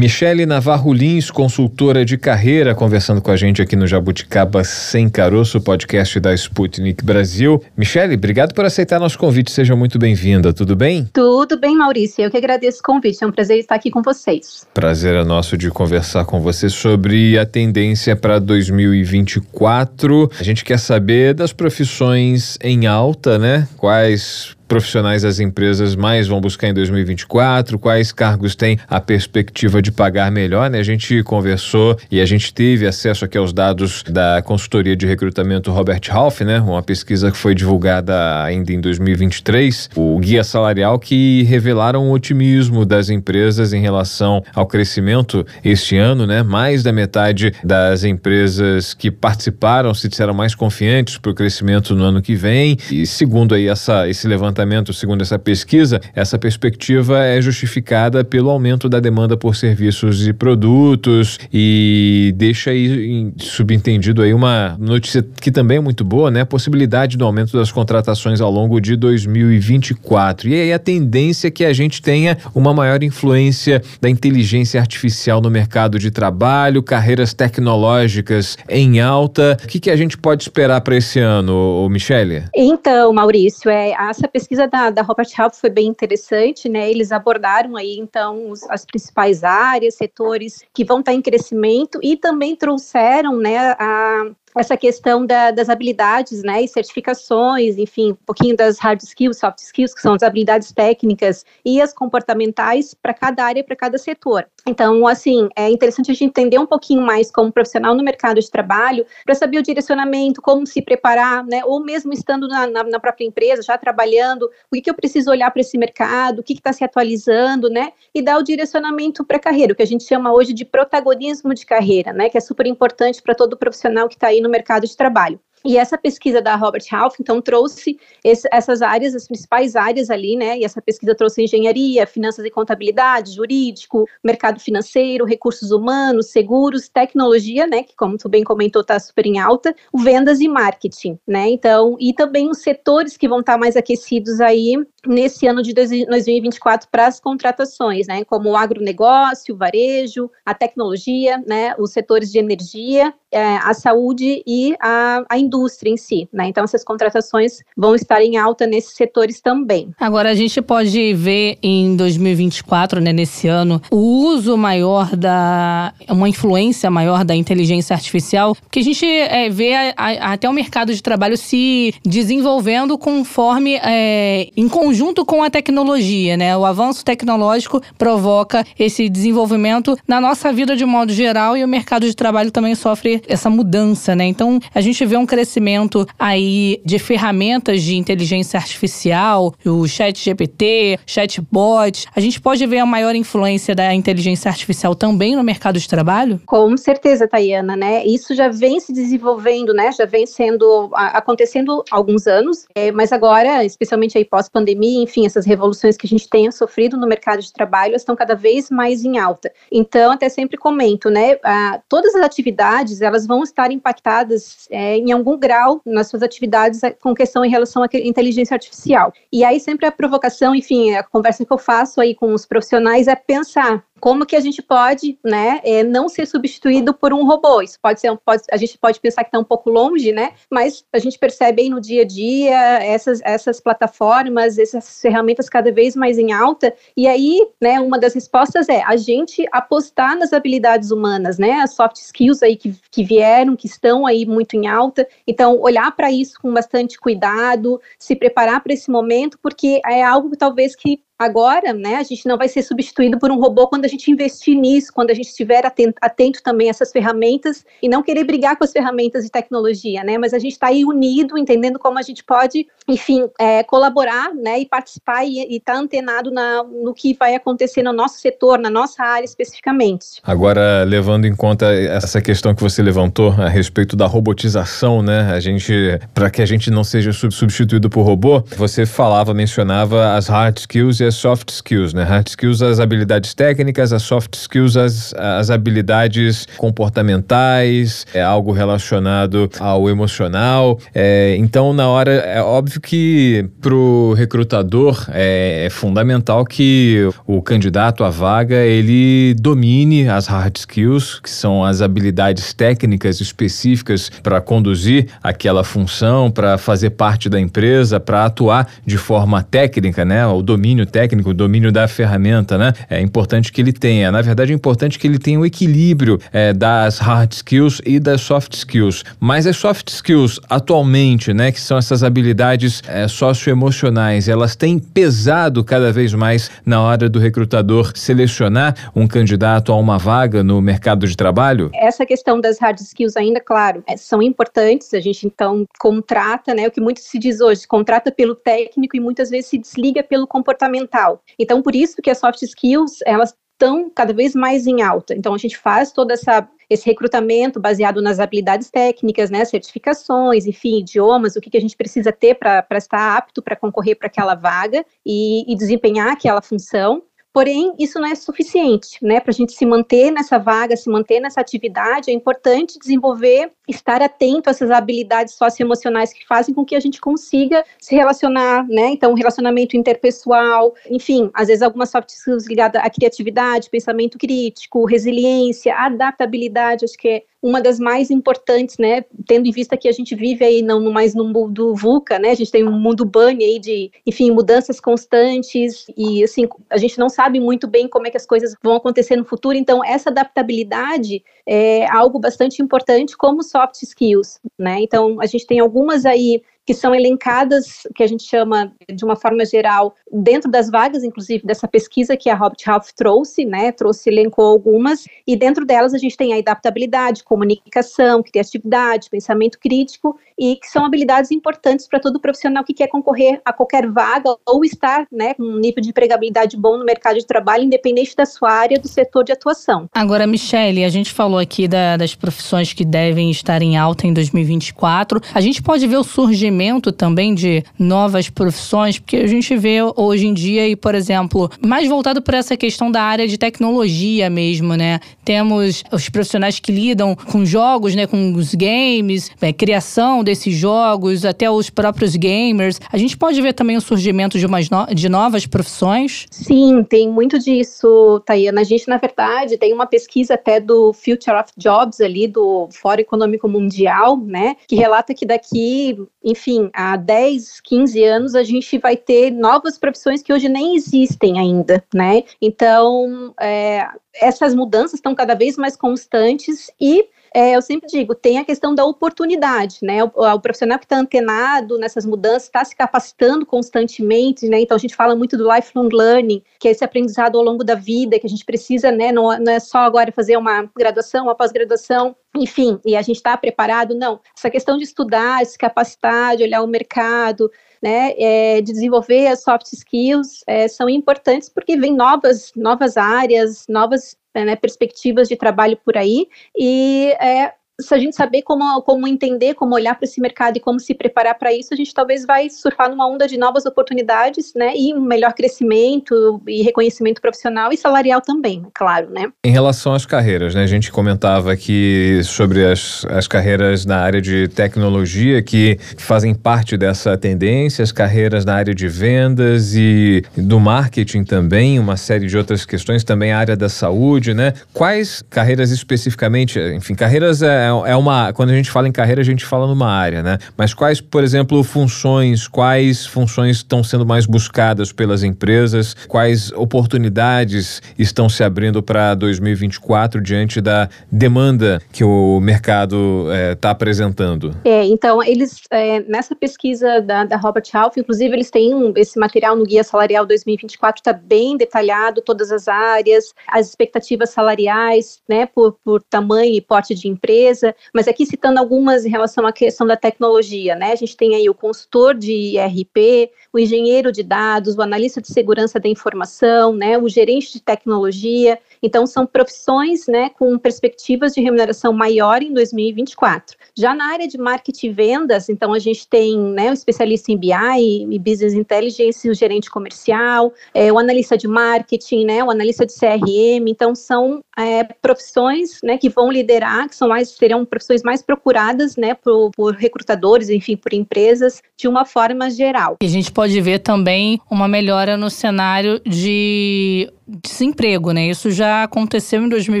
Michele Navarro Lins, consultora de carreira, conversando com a gente aqui no Jabuticaba Sem Caroço, podcast da Sputnik Brasil. Michele, obrigado por aceitar nosso convite, seja muito bem-vinda, tudo bem? Tudo bem, Maurício, eu que agradeço o convite, é um prazer estar aqui com vocês. Prazer é nosso de conversar com você sobre a tendência para dois mil e vinte e quatro. A gente quer saber das profissões em alta, né? Quais profissionais das empresas mais vão buscar em dois mil e vinte e quatro, quais cargos têm a perspectiva de pagar melhor, né? A gente conversou e a gente teve acesso aqui aos dados da consultoria de recrutamento Robert Half, né? Uma pesquisa que foi divulgada ainda em dois mil e vinte e três, o guia salarial, que revelaram o otimismo das empresas em relação ao crescimento este ano, né? Mais da metade das empresas que participaram se disseram mais confiantes para o crescimento no ano que vem, e segundo aí essa, esse levantamento Segundo essa pesquisa, essa perspectiva é justificada pelo aumento da demanda por serviços e produtos, e deixa aí subentendido aí uma notícia que também é muito boa, né? A possibilidade do aumento das contratações ao longo de dois mil e vinte e quatro. E aí a tendência é que a gente tenha uma maior influência da inteligência artificial no mercado de trabalho, carreiras tecnológicas em alta. O que, que a gente pode esperar para esse ano, Michele? Então, Maurício, é, essa pesquisa pesquisa da, da Robert Half foi bem interessante, né? Eles abordaram aí, então, os, as principais áreas, setores que vão estar em crescimento, e também trouxeram, né, a... essa questão da, das habilidades, né, e certificações, enfim, um pouquinho das hard skills, soft skills, que são as habilidades técnicas, e as comportamentais para cada área, para cada setor. Então, assim, é interessante a gente entender um pouquinho mais como profissional no mercado de trabalho, para saber o direcionamento, como se preparar, né, ou mesmo estando na, na, na própria empresa, já trabalhando, o que, que eu preciso olhar para esse mercado, o que está se atualizando, né, e dar o direcionamento para a carreira, o que a gente chama hoje de protagonismo de carreira, né, que é super importante para todo profissional que está aí no mercado de trabalho. E essa pesquisa da Robert Half, então, trouxe esse, essas áreas, as principais áreas ali, né, e essa pesquisa trouxe engenharia, finanças e contabilidade, jurídico, mercado financeiro, recursos humanos, seguros, tecnologia, né, que como tu bem comentou, tá super em alta, vendas e marketing, né, então, e também os setores que vão estar mais aquecidos aí nesse ano de dois mil e vinte e quatro para as contratações, né, como o agronegócio, o varejo, a tecnologia, né, os setores de energia, é, a saúde e a, a indústria, indústria em si, né? Então essas contratações vão estar em alta nesses setores também. Agora a gente pode ver em dois mil e vinte e quatro, né, nesse ano, o uso maior da, uma influência maior da inteligência artificial, que a gente é, vê a, a, até o mercado de trabalho se desenvolvendo conforme, é, em conjunto com a tecnologia, né? O avanço tecnológico provoca esse desenvolvimento na nossa vida de modo geral, e o mercado de trabalho também sofre essa mudança, né? Então a gente vê um crescimento aparecimento aí de ferramentas de inteligência artificial, o ChatGPT, chatbot, a gente pode ver a maior influência da inteligência artificial também no mercado de trabalho? Com certeza, Tatiana, né? Isso já vem se desenvolvendo, né? Já vem sendo acontecendo há alguns anos, é, mas agora, especialmente aí pós-pandemia, enfim, essas revoluções que a gente tem sofrido no mercado de trabalho, elas estão cada vez mais em alta. Então, até sempre comento, né? Ah, todas as atividades, elas vão estar impactadas é, em algum grau nas suas atividades com questão em relação à inteligência artificial. E aí sempre a provocação, enfim, a conversa que eu faço aí com os profissionais é pensar como que a gente pode, né, é, não ser substituído por um robô. Isso pode ser, um, pode, a gente pode pensar que está um pouco longe, né, mas a gente percebe aí no dia a dia essas, essas plataformas, essas ferramentas cada vez mais em alta, e aí, né, uma das respostas é a gente apostar nas habilidades humanas, né, as soft skills aí que, que vieram, que estão aí muito em alta. Então, olhar para isso com bastante cuidado, se preparar para esse momento, porque é algo talvez que agora, né, a gente não vai ser substituído por um robô quando a gente investir nisso, quando a gente estiver atento, atento também a essas ferramentas e não querer brigar com as ferramentas de tecnologia, né, mas a gente está aí unido, entendendo como a gente pode, enfim, é, colaborar, né, e participar e estar tá antenado na, no que vai acontecer no nosso setor, na nossa área especificamente. Agora, levando em conta essa questão que você levantou a respeito da robotização, né, a gente, para que a gente não seja substituído por robô, você falava, mencionava as hard skills e soft skills, né? Hard skills, as habilidades técnicas, as soft skills, as, as habilidades comportamentais, é algo relacionado ao emocional. É, então, na hora, é óbvio que pro recrutador é, é fundamental que o candidato à vaga, ele domine as hard skills, que são as habilidades técnicas específicas para conduzir aquela função, para fazer parte da empresa, para atuar de forma técnica, né? O domínio técnico técnico, o domínio da ferramenta, né? É importante que ele tenha. Na verdade, é importante que ele tenha o equilíbrio é, das hard skills e das soft skills. Mas as soft skills, atualmente, né, que são essas habilidades é, socioemocionais, elas têm pesado cada vez mais na hora do recrutador selecionar um candidato a uma vaga no mercado de trabalho? Essa questão das hard skills ainda, claro, é, são importantes. A gente, então, contrata, né, o que muito se diz hoje, contrata pelo técnico e muitas vezes se desliga pelo comportamento. Então, por isso que as soft skills, elas estão cada vez mais em alta. Então, a gente faz toda essa... esse recrutamento baseado nas habilidades técnicas, né, certificações, enfim, idiomas, o que, que a gente precisa ter para estar apto para concorrer para aquela vaga e, e desempenhar aquela função. Porém, isso não é suficiente, né? Para a gente se manter nessa vaga, se manter nessa atividade, é importante desenvolver, estar atento a essas habilidades socioemocionais que fazem com que a gente consiga se relacionar, né? Então, relacionamento interpessoal, enfim, às vezes algumas soft skills ligadas à criatividade, pensamento crítico, resiliência, adaptabilidade, acho que é uma das mais importantes, né, tendo em vista que a gente vive aí não mais no mundo VUCA, né, a gente tem um mundo bunny aí de, enfim, mudanças constantes e, assim, a gente não sabe muito bem como é que as coisas vão acontecer no futuro, então essa adaptabilidade é algo bastante importante como soft skills, né, então a gente tem algumas aí que são elencadas, que a gente chama de uma forma geral, dentro das vagas, inclusive, dessa pesquisa que a Robert Half trouxe, né, trouxe, elencou algumas, e dentro delas a gente tem a adaptabilidade, comunicação, criatividade, pensamento crítico, e que são habilidades importantes para todo profissional que quer concorrer a qualquer vaga ou estar, né, com um nível de empregabilidade bom no mercado de trabalho, independente da sua área, do setor de atuação. Agora, Michele, a gente falou aqui da, das profissões que devem estar em alta em dois mil e vinte e quatro, a gente pode ver o surgimento também de novas profissões, porque a gente vê hoje em dia, e por exemplo, mais voltado para essa questão da área de tecnologia mesmo, né? Temos os profissionais que lidam com jogos, né? Com os games, né? Criação desses jogos, até os próprios gamers. A gente pode ver também o surgimento de, umas no... de novas profissões? Sim, tem muito disso, Tatiana. A gente, na verdade, tem uma pesquisa até do Future of Jobs ali, do Fórum Econômico Mundial, né? Que relata que daqui, enfim, há dez, quinze anos a gente vai ter novas profissões que hoje nem existem ainda, né? Então, é, essas mudanças estão cada vez mais constantes e é, eu sempre digo, tem a questão da oportunidade, né? O, o profissional que está antenado nessas mudanças, está se capacitando constantemente, né? Então a gente fala muito do lifelong learning, que é esse aprendizado ao longo da vida, que a gente precisa, né? Não, não é só agora fazer uma graduação, uma pós-graduação, enfim, e a gente está preparado, não. Essa questão de estudar, de se capacitar, de olhar o mercado, né, é, de desenvolver as soft skills é, são importantes porque vem novas, novas áreas, novas né, perspectivas de trabalho por aí e é, se a gente saber como, como entender, como olhar para esse mercado e como se preparar para isso, a gente talvez vai surfar numa onda de novas oportunidades, né, e um melhor crescimento e reconhecimento profissional e salarial também, claro, né. Em relação às carreiras, né, a gente comentava aqui sobre as, as carreiras na área de tecnologia que fazem parte dessa tendência, as carreiras na área de vendas e do marketing também, uma série de outras questões, também a área da saúde, né. Quais carreiras especificamente, enfim, carreiras é É uma, quando a gente fala em carreira, a gente fala numa área, né? Mas quais, por exemplo, funções, quais funções estão sendo mais buscadas pelas empresas? Quais oportunidades estão se abrindo para dois mil e vinte e quatro diante da demanda que o mercado está é, apresentando? É, então, eles, é, nessa pesquisa da, da Robert Half, inclusive, eles têm um, esse material no Guia Salarial dois mil e vinte e quatro, está bem detalhado, todas as áreas, as expectativas salariais, né, por, por tamanho e porte de empresa. Mas aqui citando algumas em relação à questão da tecnologia, né? A gente tem aí o consultor de E R P, o engenheiro de dados, o analista de segurança da informação, né? O gerente de tecnologia. Então, são profissões, né, com perspectivas de remuneração maior em dois mil e vinte e quatro. Já na área de marketing e vendas, então a gente tem, né, o especialista em B I e Business Intelligence, o gerente comercial, é, o analista de marketing, né, o analista de C R M. Então, são é, profissões, né, que vão liderar, que são mais serão profissões mais procuradas, né, por, por recrutadores, enfim, por empresas, de uma forma geral. E a gente pode ver também uma melhora no cenário de desemprego, né? Isso já aconteceu em dois mil e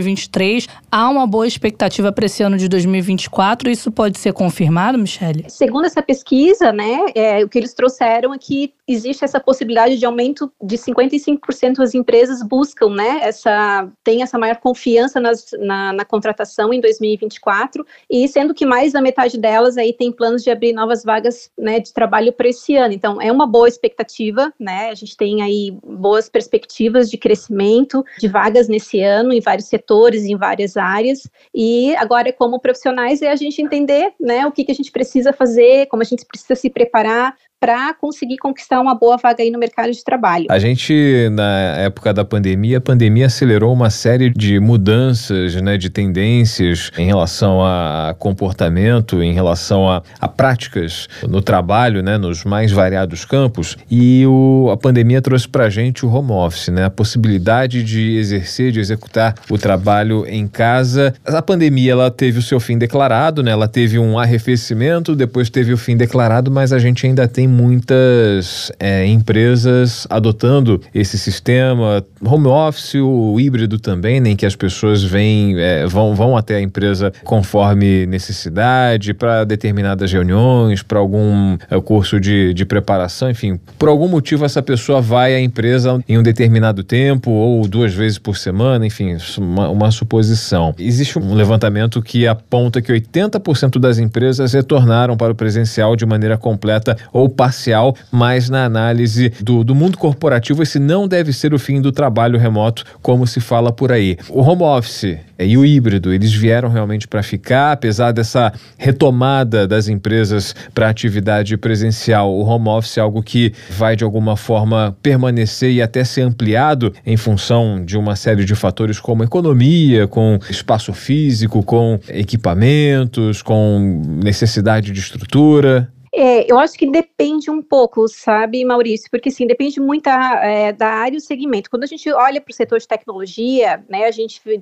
vinte e três. Há uma boa expectativa para esse ano de dois mil e vinte e quatro. Isso pode ser confirmado, Michele? Segundo essa pesquisa, né, é, o que eles trouxeram é que existe essa possibilidade de aumento de cinquenta e cinco por cento das empresas buscam, né, essa, tem essa maior confiança nas, na, na contratação em dois mil e vinte e quatro, e sendo que mais da metade delas aí tem planos de abrir novas vagas, né, de trabalho para esse ano. Então, é uma boa expectativa, né? A gente tem aí boas perspectivas de crescimento crescimento de vagas nesse ano em vários setores, em várias áreas. E agora, como profissionais, é a gente entender, né, o que, que a gente precisa fazer, como a gente precisa se preparar para conseguir conquistar uma boa vaga aí no mercado de trabalho. A gente, na época da pandemia, a pandemia acelerou uma série de mudanças, né, de tendências em relação a comportamento, em relação a, a práticas no trabalho, né, nos mais variados campos. E o, a pandemia trouxe para a gente o home office, né, a possibilidade de exercer, de executar o trabalho em casa. A pandemia, ela teve o seu fim declarado, né, ela teve um arrefecimento, depois teve o fim declarado, mas a gente ainda tem muitas é, empresas adotando esse sistema, home office, o híbrido também, né, em que as pessoas vêm, é, vão, vão até a empresa conforme necessidade, para determinadas reuniões, para algum é, curso de, de preparação, enfim. Por algum motivo, essa pessoa vai à empresa em um determinado tempo, ou duas vezes por semana, enfim, uma, uma suposição. Existe um levantamento que aponta que oitenta por cento das empresas retornaram para o presencial de maneira completa ou parcial, mas na análise do, do mundo corporativo, esse não deve ser o fim do trabalho remoto, como se fala por aí. O home office e o híbrido, eles vieram realmente para ficar, apesar dessa retomada das empresas para a atividade presencial. O home office é algo que vai, de alguma forma, permanecer e até ser ampliado em função de uma série de fatores como economia, com espaço físico, com equipamentos, com necessidade de estrutura. É, eu acho que depende um pouco, sabe, Maurício? Porque, sim, depende muito a, é, da área e do segmento. Quando a gente olha para o setor de tecnologia, né, a gente vê,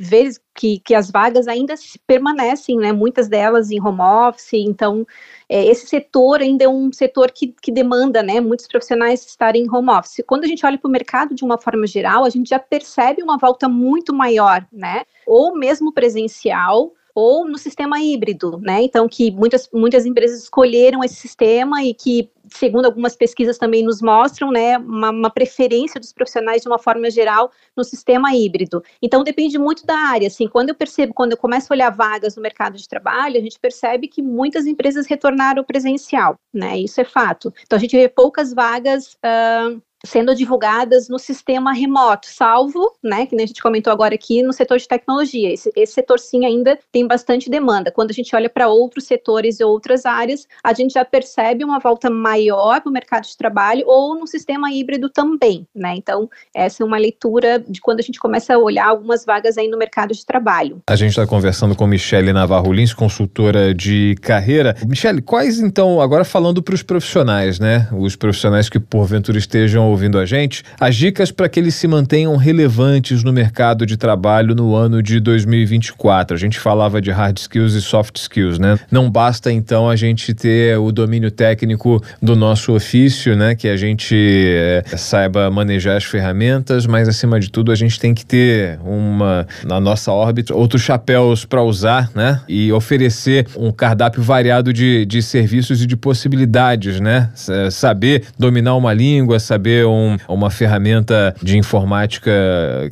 vê que, que as vagas ainda permanecem, né, muitas delas em home office. Então, é, esse setor ainda é um setor que, que demanda, né, muitos profissionais estarem em home office. Quando a gente olha para o mercado de uma forma geral, a gente já percebe uma volta muito maior, né, ou mesmo presencial, ou no sistema híbrido, né? Então, que muitas, muitas empresas escolheram esse sistema e que segundo algumas pesquisas também nos mostram, né, uma, uma preferência dos profissionais de uma forma geral no sistema híbrido. Então, depende muito da área. Assim, quando eu percebo, quando eu começo a olhar vagas no mercado de trabalho, a gente percebe que muitas empresas retornaram ao presencial, né? Isso é fato. Então, a gente vê poucas vagas uh, sendo divulgadas no sistema remoto, salvo, né, que nem a gente comentou agora aqui, no setor de tecnologia. Esse, esse setor, sim, ainda tem bastante demanda. Quando a gente olha para outros setores e outras áreas, a gente já percebe uma volta maior para o mercado de trabalho ou no sistema híbrido também, né? Então, essa é uma leitura de quando a gente começa a olhar algumas vagas aí no mercado de trabalho. A gente está conversando com Michele Navarro Lins, consultora de carreira. Michele, quais, então, agora falando para os profissionais, né? Os profissionais que, porventura, estejam ouvindo a gente, as dicas para que eles se mantenham relevantes no mercado de trabalho no ano de dois mil e vinte e quatro. A gente falava de hard skills e soft skills, né? Não basta, então, a gente ter o domínio técnico do nosso ofício, né? Que a gente é, saiba manejar as ferramentas, mas, acima de tudo, a gente tem que ter uma, na nossa órbita, outros chapéus para usar, né? E oferecer um cardápio variado de, de serviços e de possibilidades, né? Saber dominar uma língua, saber Um, uma ferramenta de informática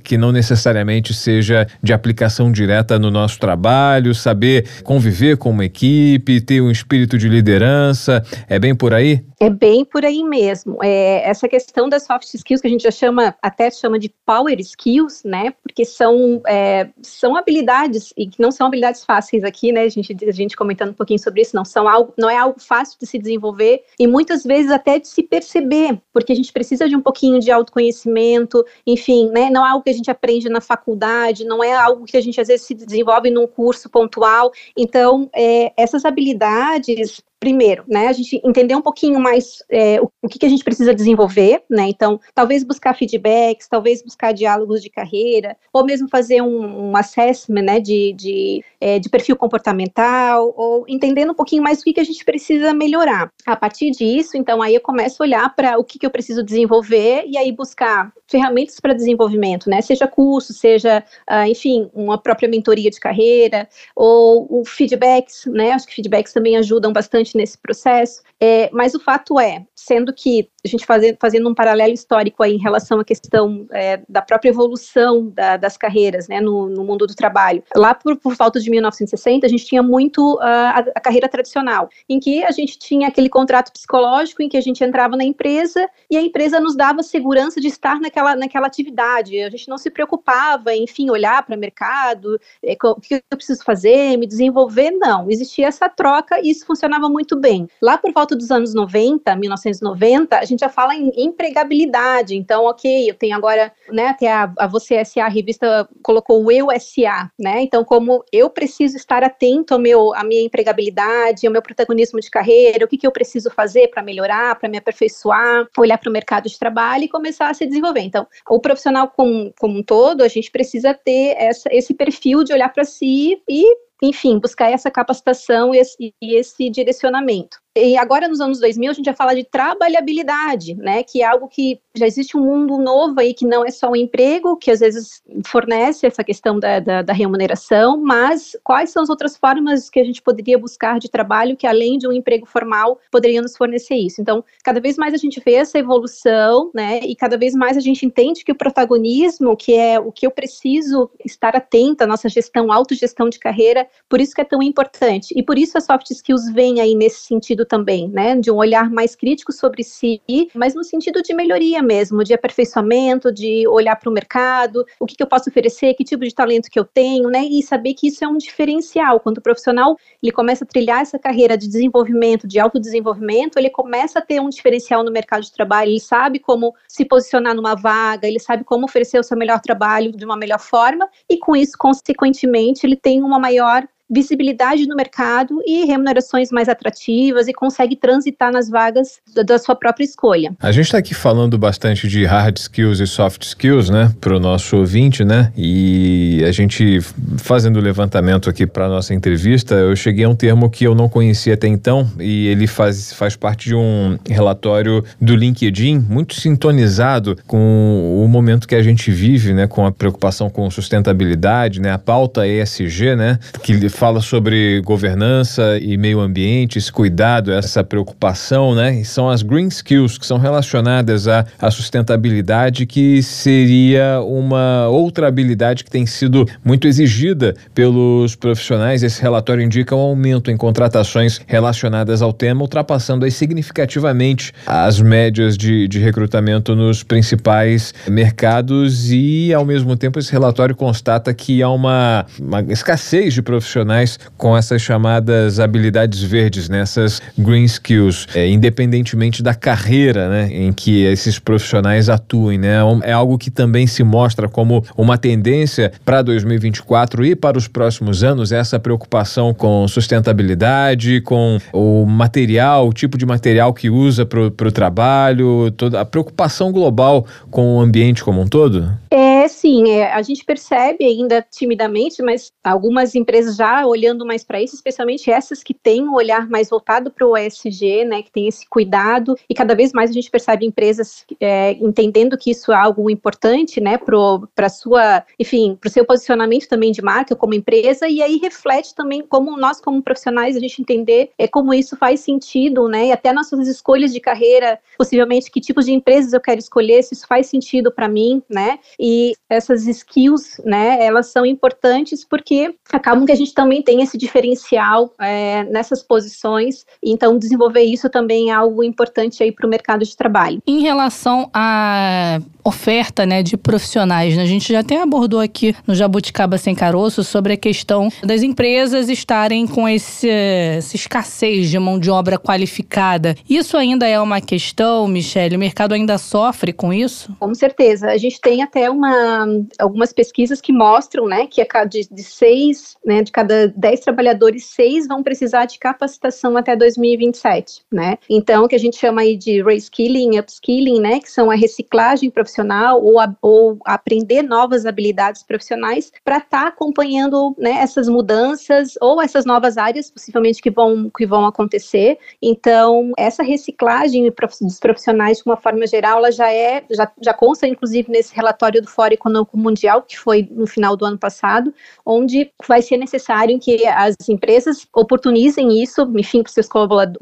que não necessariamente seja de aplicação direta no nosso trabalho, saber conviver com uma equipe, ter um espírito de liderança, é bem por aí? É bem por aí mesmo. É, essa questão das soft skills, que a gente já chama, até chama de power skills, né? Porque são, é, são habilidades, e que não são habilidades fáceis aqui, né? A gente, a gente comentando um pouquinho sobre isso, não, são algo, não é algo fácil de se desenvolver e muitas vezes até de se perceber, porque a gente precisa de um pouquinho de autoconhecimento, enfim, né? Não é algo que a gente aprende na faculdade, não é algo que a gente às vezes se desenvolve num curso pontual. Então, é, essas habilidades, primeiro, né, a gente entender um pouquinho mais é, o, o que, que a gente precisa desenvolver, né? Então, talvez buscar feedbacks, talvez buscar diálogos de carreira, ou mesmo fazer um, um assessment, né, de, de, é, de perfil comportamental, ou entendendo um pouquinho mais o que, que a gente precisa melhorar. A partir disso, então, aí eu começo a olhar para o que, que eu preciso desenvolver e aí buscar ferramentas para desenvolvimento, né? Seja curso, seja, uh, enfim, uma própria mentoria de carreira, ou, ou feedbacks, né? Acho que feedbacks também ajudam bastante nesse processo, é, mas o fato é, sendo que a gente fazer, fazendo um paralelo histórico aí em relação à questão é, da própria evolução da, das carreiras, né, no, no mundo do trabalho. Lá por, por volta de mil novecentos e sessenta, a gente tinha muito uh, a, a carreira tradicional, em que a gente tinha aquele contrato psicológico em que a gente entrava na empresa e a empresa nos dava segurança de estar naquela, naquela atividade. A gente não se preocupava, enfim, olhar para o mercado, é, o que eu preciso fazer, me desenvolver, não. Existia essa troca e isso funcionava muito bem. Lá por volta dos anos noventa, mil novecentos e noventa, a gente já fala em empregabilidade. Então, ok, eu tenho agora, né, até a, a Você S A, a revista colocou o Eu S A, né? Então, como eu preciso estar atento ao meu, à minha empregabilidade, ao meu protagonismo de carreira, o que, que eu preciso fazer para melhorar, para me aperfeiçoar, olhar para o mercado de trabalho e começar a se desenvolver. Então, o profissional como, como um todo, a gente precisa ter essa, esse perfil de olhar para si e, enfim, buscar essa capacitação e esse, e esse direcionamento. E agora, nos anos dois mil, a gente já fala de trabalhabilidade, né, que é algo que já existe um mundo novo aí, que não é só o emprego, que às vezes fornece essa questão da, da, da remuneração, mas quais são as outras formas que a gente poderia buscar de trabalho que, além de um emprego formal, poderiam nos fornecer isso. Então, cada vez mais a gente vê essa evolução, né, e cada vez mais a gente entende que o protagonismo, que é o que eu preciso estar atenta, a nossa gestão, autogestão de carreira, por isso que é tão importante. E por isso as soft skills vêm aí nesse sentido também, né, de um olhar mais crítico sobre si, mas no sentido de melhoria mesmo, de aperfeiçoamento, de olhar para o mercado, o que, que eu posso oferecer, que tipo de talento que eu tenho, né, e saber que isso é um diferencial. Quando o profissional, ele começa a trilhar essa carreira de desenvolvimento, de autodesenvolvimento, ele começa a ter um diferencial no mercado de trabalho, ele sabe como se posicionar numa vaga, ele sabe como oferecer o seu melhor trabalho de uma melhor forma, e com isso, consequentemente, ele tem uma maior visibilidade no mercado e remunerações mais atrativas, e consegue transitar nas vagas da sua própria escolha. A gente está aqui falando bastante de hard skills e soft skills, né, para o nosso ouvinte, né, e a gente fazendo o levantamento aqui para a nossa entrevista, eu cheguei a um termo que eu não conhecia até então, e ele faz, faz parte de um relatório do LinkedIn, muito sintonizado com o momento que a gente vive, né, com a preocupação com sustentabilidade, né, a pauta E S G, né, que fala sobre governança e meio ambiente, esse cuidado, essa preocupação, né? E são as green skills que são relacionadas à, à sustentabilidade, que seria uma outra habilidade que tem sido muito exigida pelos profissionais. Esse relatório indica um aumento em contratações relacionadas ao tema, ultrapassando aí significativamente as médias de, de recrutamento nos principais mercados e, ao mesmo tempo, esse relatório constata que há uma, uma escassez de profissionais com essas chamadas habilidades verdes, né? Essas green skills, é, independentemente da carreira, né, em que esses profissionais atuem, né? É algo que também se mostra como uma tendência para dois mil e vinte e quatro e para os próximos anos, essa preocupação com sustentabilidade, com o material, o tipo de material que usa para o trabalho, toda a preocupação global com o ambiente como um todo? É, sim. É, a gente percebe ainda timidamente, mas algumas empresas já olhando mais para isso, especialmente essas que têm um olhar mais voltado para o E S G, né, que tem esse cuidado, e cada vez mais a gente percebe empresas é, entendendo que isso é algo importante, né, para sua, enfim, para o seu posicionamento também de marca como empresa, e aí reflete também como nós, como profissionais, a gente entender é, como isso faz sentido, né, e até nossas escolhas de carreira, possivelmente que tipos de empresas eu quero escolher, se isso faz sentido para mim, né, e essas skills, né, elas são importantes porque acabam que a gente também tem esse diferencial é, nessas posições, então desenvolver isso também é algo importante aí para o mercado de trabalho. Em relação à oferta, né, de profissionais, né, a gente já até abordou aqui no Jabuticaba Sem Caroço sobre a questão das empresas estarem com esse, essa escassez de mão de obra qualificada. Isso ainda é uma questão, Michele? O mercado ainda sofre com isso? Com certeza. A gente tem até uma, algumas pesquisas que mostram, né, que a de, de seis, né, de cada dez trabalhadores, seis vão precisar de capacitação até dois mil e vinte e sete, né? Então, o que a gente chama aí de reskilling, upskilling, né, que são a reciclagem profissional ou, a, ou aprender novas habilidades profissionais para estar tá acompanhando, né, essas mudanças ou essas novas áreas, possivelmente, que vão, que vão acontecer. Então, essa reciclagem dos profissionais, de uma forma geral, ela já é, já, já consta, inclusive, nesse relatório do Fórum Econômico Mundial, que foi no final do ano passado, onde vai ser necessário que as empresas oportunizem isso, enfim, para os seus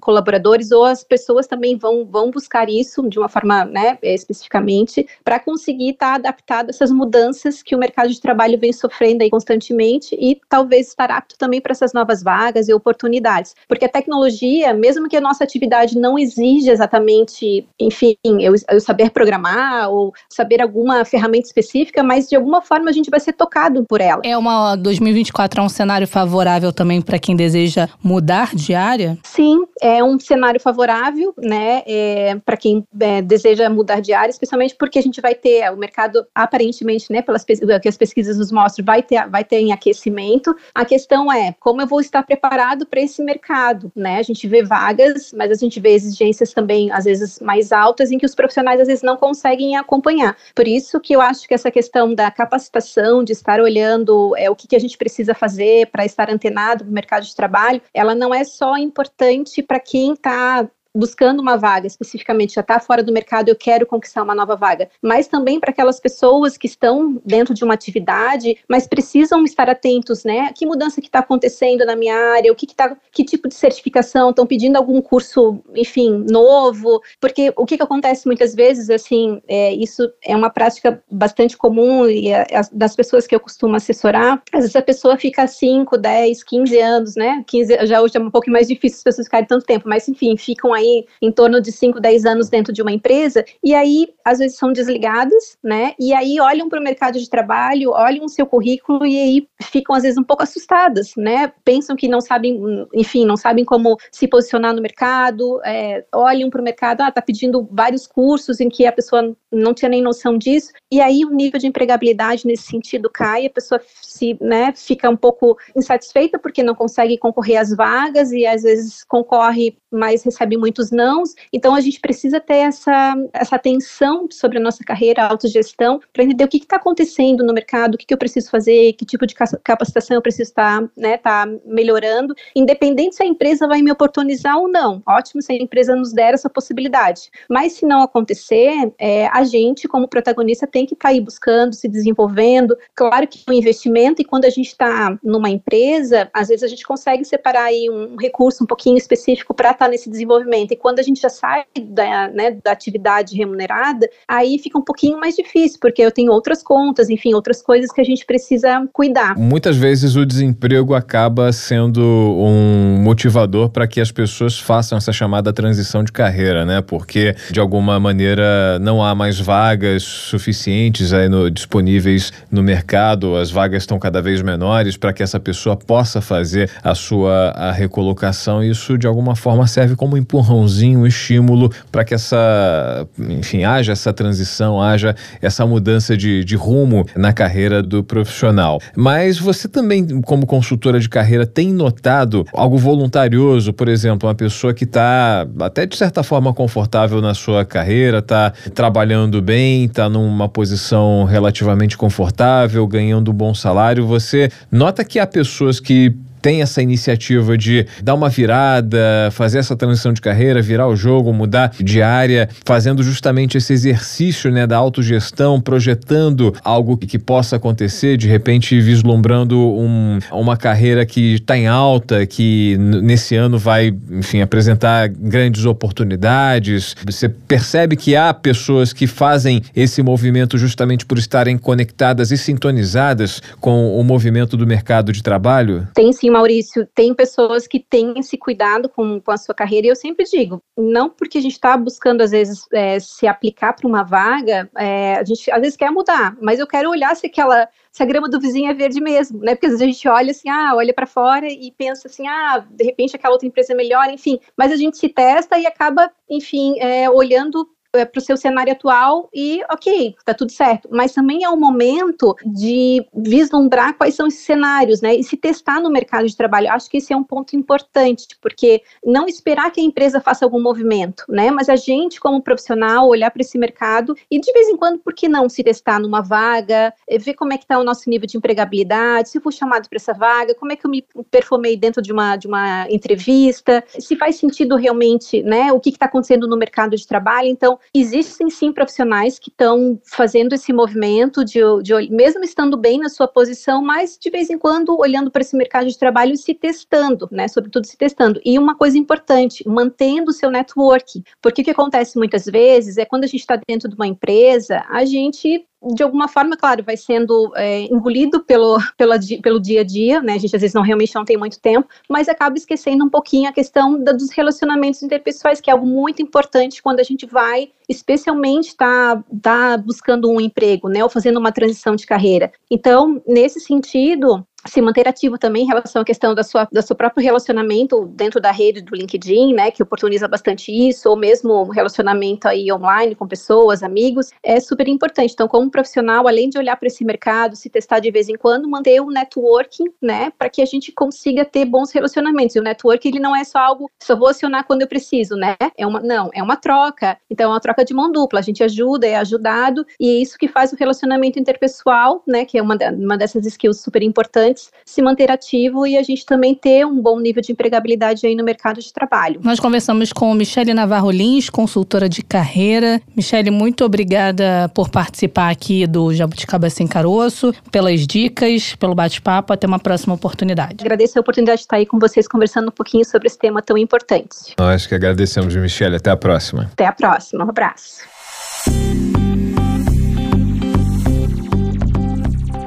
colaboradores, ou as pessoas também vão, vão buscar isso de uma forma, né, especificamente, para conseguir estar adaptado a essas mudanças que o mercado de trabalho vem sofrendo aí constantemente e talvez estar apto também para essas novas vagas e oportunidades. Porque a tecnologia, mesmo que a nossa atividade não exija exatamente, enfim, eu, eu saber programar ou saber alguma ferramenta específica, mas de alguma forma a gente vai ser tocado por ela. É uma dois mil e vinte e quatro é um cenário favorável também para quem deseja mudar de área? Sim, é um cenário favorável, né, é, para quem é, deseja mudar de área, especialmente porque a gente vai ter o mercado, aparentemente, né, pelas que as pesquisas nos mostram, vai ter, vai ter em aquecimento. A questão é como eu vou estar preparado para esse mercado, né? A gente vê vagas, mas a gente vê exigências também, às vezes, mais altas, em que os profissionais, às vezes, não conseguem acompanhar. Por isso que eu acho que essa questão da capacitação, de estar olhando é, o que, que a gente precisa fazer para estar antenado no mercado de trabalho, ela não é só importante para quem está buscando uma vaga, especificamente, já está fora do mercado, eu quero conquistar uma nova vaga, mas também para aquelas pessoas que estão dentro de uma atividade, mas precisam estar atentos, né, que mudança que está acontecendo na minha área, o que que tá, que tipo de certificação, estão pedindo algum curso, enfim, novo, porque o que que acontece muitas vezes, assim, é, isso é uma prática bastante comum e a, a, das pessoas que eu costumo assessorar, às vezes a pessoa fica cinco, dez, quinze anos, né, quinze, já hoje é um pouco mais difícil as pessoas ficarem tanto tempo, mas enfim, ficam aí Aí, em torno de cinco, dez anos dentro de uma empresa, e aí às vezes são desligadas, né, e aí olham para o mercado de trabalho, olham o seu currículo e aí ficam às vezes um pouco assustadas, né, pensam que não sabem, enfim, não sabem como se posicionar no mercado, é, olham para o mercado, ah, tá pedindo vários cursos em que a pessoa não tinha nem noção disso, e aí o nível de empregabilidade nesse sentido cai, a pessoa se, né, fica um pouco insatisfeita porque não consegue concorrer às vagas e às vezes concorre, mas recebe muito muitos nãos, então a gente precisa ter essa, essa atenção sobre a nossa carreira, a autogestão, para entender o que está acontecendo no mercado, o que, que eu preciso fazer, que tipo de capacitação eu preciso estar, né, tá melhorando, independente se a empresa vai me oportunizar ou não, ótimo se a empresa nos der essa possibilidade, mas se não acontecer, é, a gente como protagonista tem tem que estar aí buscando, se desenvolvendo. Claro que o investimento, e quando a gente está numa empresa, às vezes a gente consegue separar aí um recurso um pouquinho específico para estar nesse desenvolvimento. E quando a gente já sai da, né, da atividade remunerada, aí fica um pouquinho mais difícil, porque eu tenho outras contas, enfim, outras coisas que a gente precisa cuidar. Muitas vezes o desemprego acaba sendo um motivador para que as pessoas façam essa chamada transição de carreira, né? Porque, de alguma maneira, não há mais vagas suficientes aí no, disponíveis no mercado, as vagas estão cada vez menores para que essa pessoa possa fazer a sua a recolocação. Isso, de alguma forma, serve como um empurrãozinho, um estímulo para que essa, enfim, haja essa transição, haja essa mudança de, de rumo na carreira do profissional. Mas você também, como consultora de carreira, tem notado algo voluntarioso? Por exemplo, uma pessoa que está até de certa forma confortável na sua carreira, está trabalhando bem, está numa posição relativamente confortável, ganhando um bom salário. Você nota que há pessoas que tem essa iniciativa de dar uma virada, fazer essa transição de carreira, virar o jogo, mudar de área, fazendo justamente esse exercício, né, da autogestão, projetando algo que, que possa acontecer, de repente vislumbrando um, uma carreira que está em alta, que nesse ano vai, enfim, apresentar grandes oportunidades. Você percebe que há pessoas que fazem esse movimento justamente por estarem conectadas e sintonizadas com o movimento do mercado de trabalho? Tem sim, Maurício, tem pessoas que têm esse cuidado com, com a sua carreira, e eu sempre digo, não porque a gente está buscando, às vezes, é, se aplicar para uma vaga, é, a gente às vezes quer mudar, mas eu quero olhar se aquela, se a grama do vizinho é verde mesmo, né, porque às vezes a gente olha assim, ah, olha para fora e pensa assim, ah, de repente aquela outra empresa é melhor, enfim, mas a gente se testa e acaba, enfim, é, olhando para o seu cenário atual e ok, tá tudo certo, mas também é um momento de vislumbrar quais são esses cenários, né, e se testar no mercado de trabalho. Acho que esse é um ponto importante, porque não esperar que a empresa faça algum movimento, né, mas a gente como profissional olhar para esse mercado e de vez em quando, por que não se testar numa vaga, ver como é que tá o nosso nível de empregabilidade, se eu fui chamado para essa vaga, como é que eu me performei dentro de uma, de uma entrevista, se faz sentido realmente, né, o que está acontecendo no mercado de trabalho. Então, existem sim profissionais que estão fazendo esse movimento, de, de, mesmo estando bem na sua posição, mas de vez em quando olhando para esse mercado de trabalho e se testando, né, sobretudo se testando. E uma coisa importante, mantendo o seu networking, porque o que acontece muitas vezes é quando a gente está dentro de uma empresa, a gente, de alguma forma, claro, vai sendo é, engolido pelo, pela, pelo dia a dia, né, a gente às vezes não, realmente não tem muito tempo, mas acaba esquecendo um pouquinho a questão da, dos relacionamentos interpessoais, que é algo muito importante quando a gente vai, especialmente, tá, tá buscando um emprego, né, ou fazendo uma transição de carreira. Então, nesse sentido, se manter ativo também em relação à questão da sua, da seu próprio relacionamento dentro da rede do LinkedIn, né, que oportuniza bastante isso, ou mesmo relacionamento aí online com pessoas, amigos, é super importante. Então, como profissional, além de olhar para esse mercado, se testar de vez em quando, manter o networking, né, para que a gente consiga ter bons relacionamentos. E o networking, ele não é só algo, só vou acionar quando eu preciso, né, é uma, não, é uma troca. Então, é uma troca de mão dupla, a gente ajuda, é ajudado, e é isso que faz o relacionamento interpessoal, né, que é uma, uma dessas skills super importantes, se manter ativo e a gente também ter um bom nível de empregabilidade aí no mercado de trabalho. Nós conversamos com Michele Navarro Lins, consultora de carreira. Michele, muito obrigada por participar aqui do Jabuticaba Sem Caroço, pelas dicas, pelo bate-papo. Até uma próxima oportunidade. Agradeço a oportunidade de estar aí com vocês conversando um pouquinho sobre esse tema tão importante. Nós que agradecemos, Michele. Até a próxima. Até a próxima. Um abraço.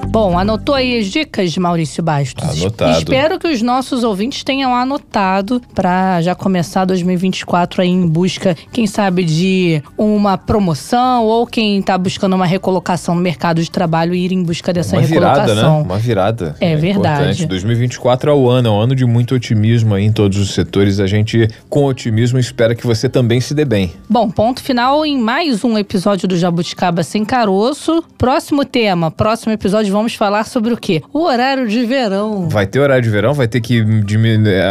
Bom, anotou aí as dicas de Maurício Bastos? Anotado. Espero que os nossos ouvintes tenham anotado para já começar dois mil e vinte e quatro aí em busca, quem sabe, de uma promoção, ou quem está buscando uma recolocação no mercado de trabalho, ir em busca dessa uma recolocação. Virada, né? Uma virada. É, é verdade. Importante. dois mil e vinte e quatro é o ano, é um ano de muito otimismo aí em todos os setores. A gente, com otimismo, espera que você também se dê bem. Bom, ponto final em mais um episódio do Jabuticaba Sem Caroço. Próximo tema, próximo episódio, vamos vamos falar sobre o quê? O horário de verão. Vai ter horário de verão? Vai ter que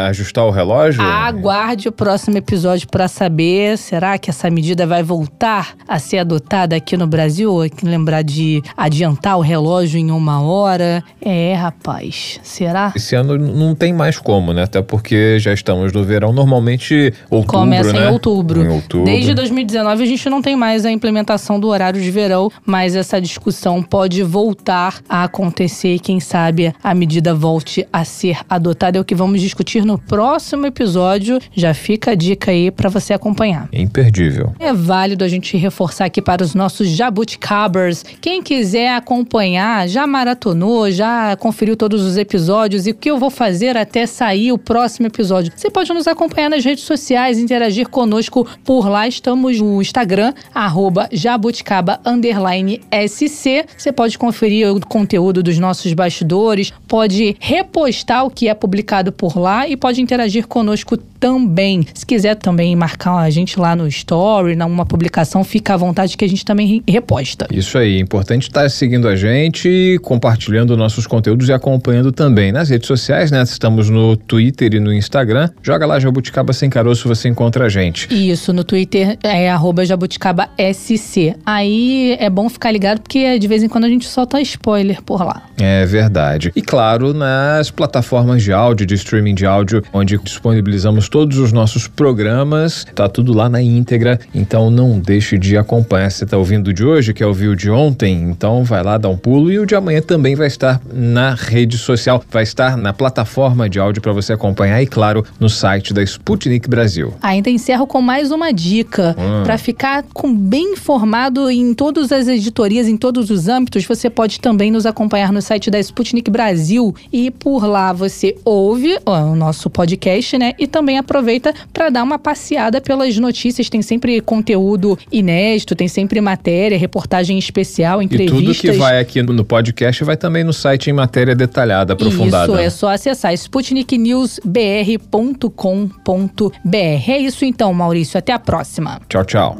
ajustar o relógio? Aguarde o próximo episódio para saber. Será que essa medida vai voltar a ser adotada aqui no Brasil? Tem que lembrar de adiantar o relógio em uma hora. É, rapaz. Será? Esse ano não tem mais como, né? Até porque já estamos no verão. Normalmente, outubro, Começa né? em outubro. Em outubro. Desde dois mil e dezenove, a gente não tem mais a implementação do horário de verão, mas essa discussão pode voltar a acontecer e, quem sabe, a medida volte a ser adotada. É o que vamos discutir no próximo episódio. Já fica a dica aí para você acompanhar. É imperdível. É válido a gente reforçar aqui para os nossos jabuticabers. Quem quiser acompanhar, já maratonou, já conferiu todos os episódios e o que eu vou fazer até sair o próximo episódio. Você pode nos acompanhar nas redes sociais, interagir conosco por lá. Estamos no Instagram, arroba jabuticaba underline sc. Você pode conferir o conteúdo dos nossos bastidores, pode repostar o que é publicado por lá e pode interagir conosco também. Se quiser também marcar a gente lá no story, numa publicação, fica à vontade que a gente também reposta. Isso aí, é importante estar seguindo a gente, compartilhando nossos conteúdos e acompanhando também nas redes sociais, né? Estamos no Twitter e no Instagram. Joga lá Jabuticaba Sem Caroço, você encontra a gente. Isso, no Twitter é arroba jabuticaba sc. Aí é bom ficar ligado porque de vez em quando a gente solta spoiler por lá. É verdade. E claro, nas plataformas de áudio, de streaming de áudio, onde disponibilizamos todos os nossos programas, tá tudo lá na íntegra, então não deixe de acompanhar. Você tá ouvindo de hoje, quer ouvir o de ontem? Então vai lá, dá um pulo, e o de amanhã também vai estar na rede social, vai estar na plataforma de áudio para você acompanhar e, claro, no site da Sputnik Brasil. Ainda encerro com mais uma dica. Hum. Para ficar com, bem informado em todas as editorias, em todos os âmbitos, você pode também nos acompanhar no site da Sputnik Brasil e por lá você ouve ó, o nosso podcast, né? E também aproveita para dar uma passeada pelas notícias. Tem sempre conteúdo inédito, tem sempre matéria, reportagem especial, entrevistas. E tudo que vai aqui no podcast vai também no site em matéria detalhada, aprofundada. Isso, é só acessar sputnik news b r ponto com ponto b r. É isso então, Maurício. Até a próxima. Tchau, tchau.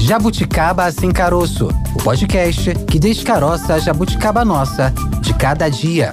Jabuticaba Sem Caroço, o podcast que descaroça a jabuticaba nossa de cada dia.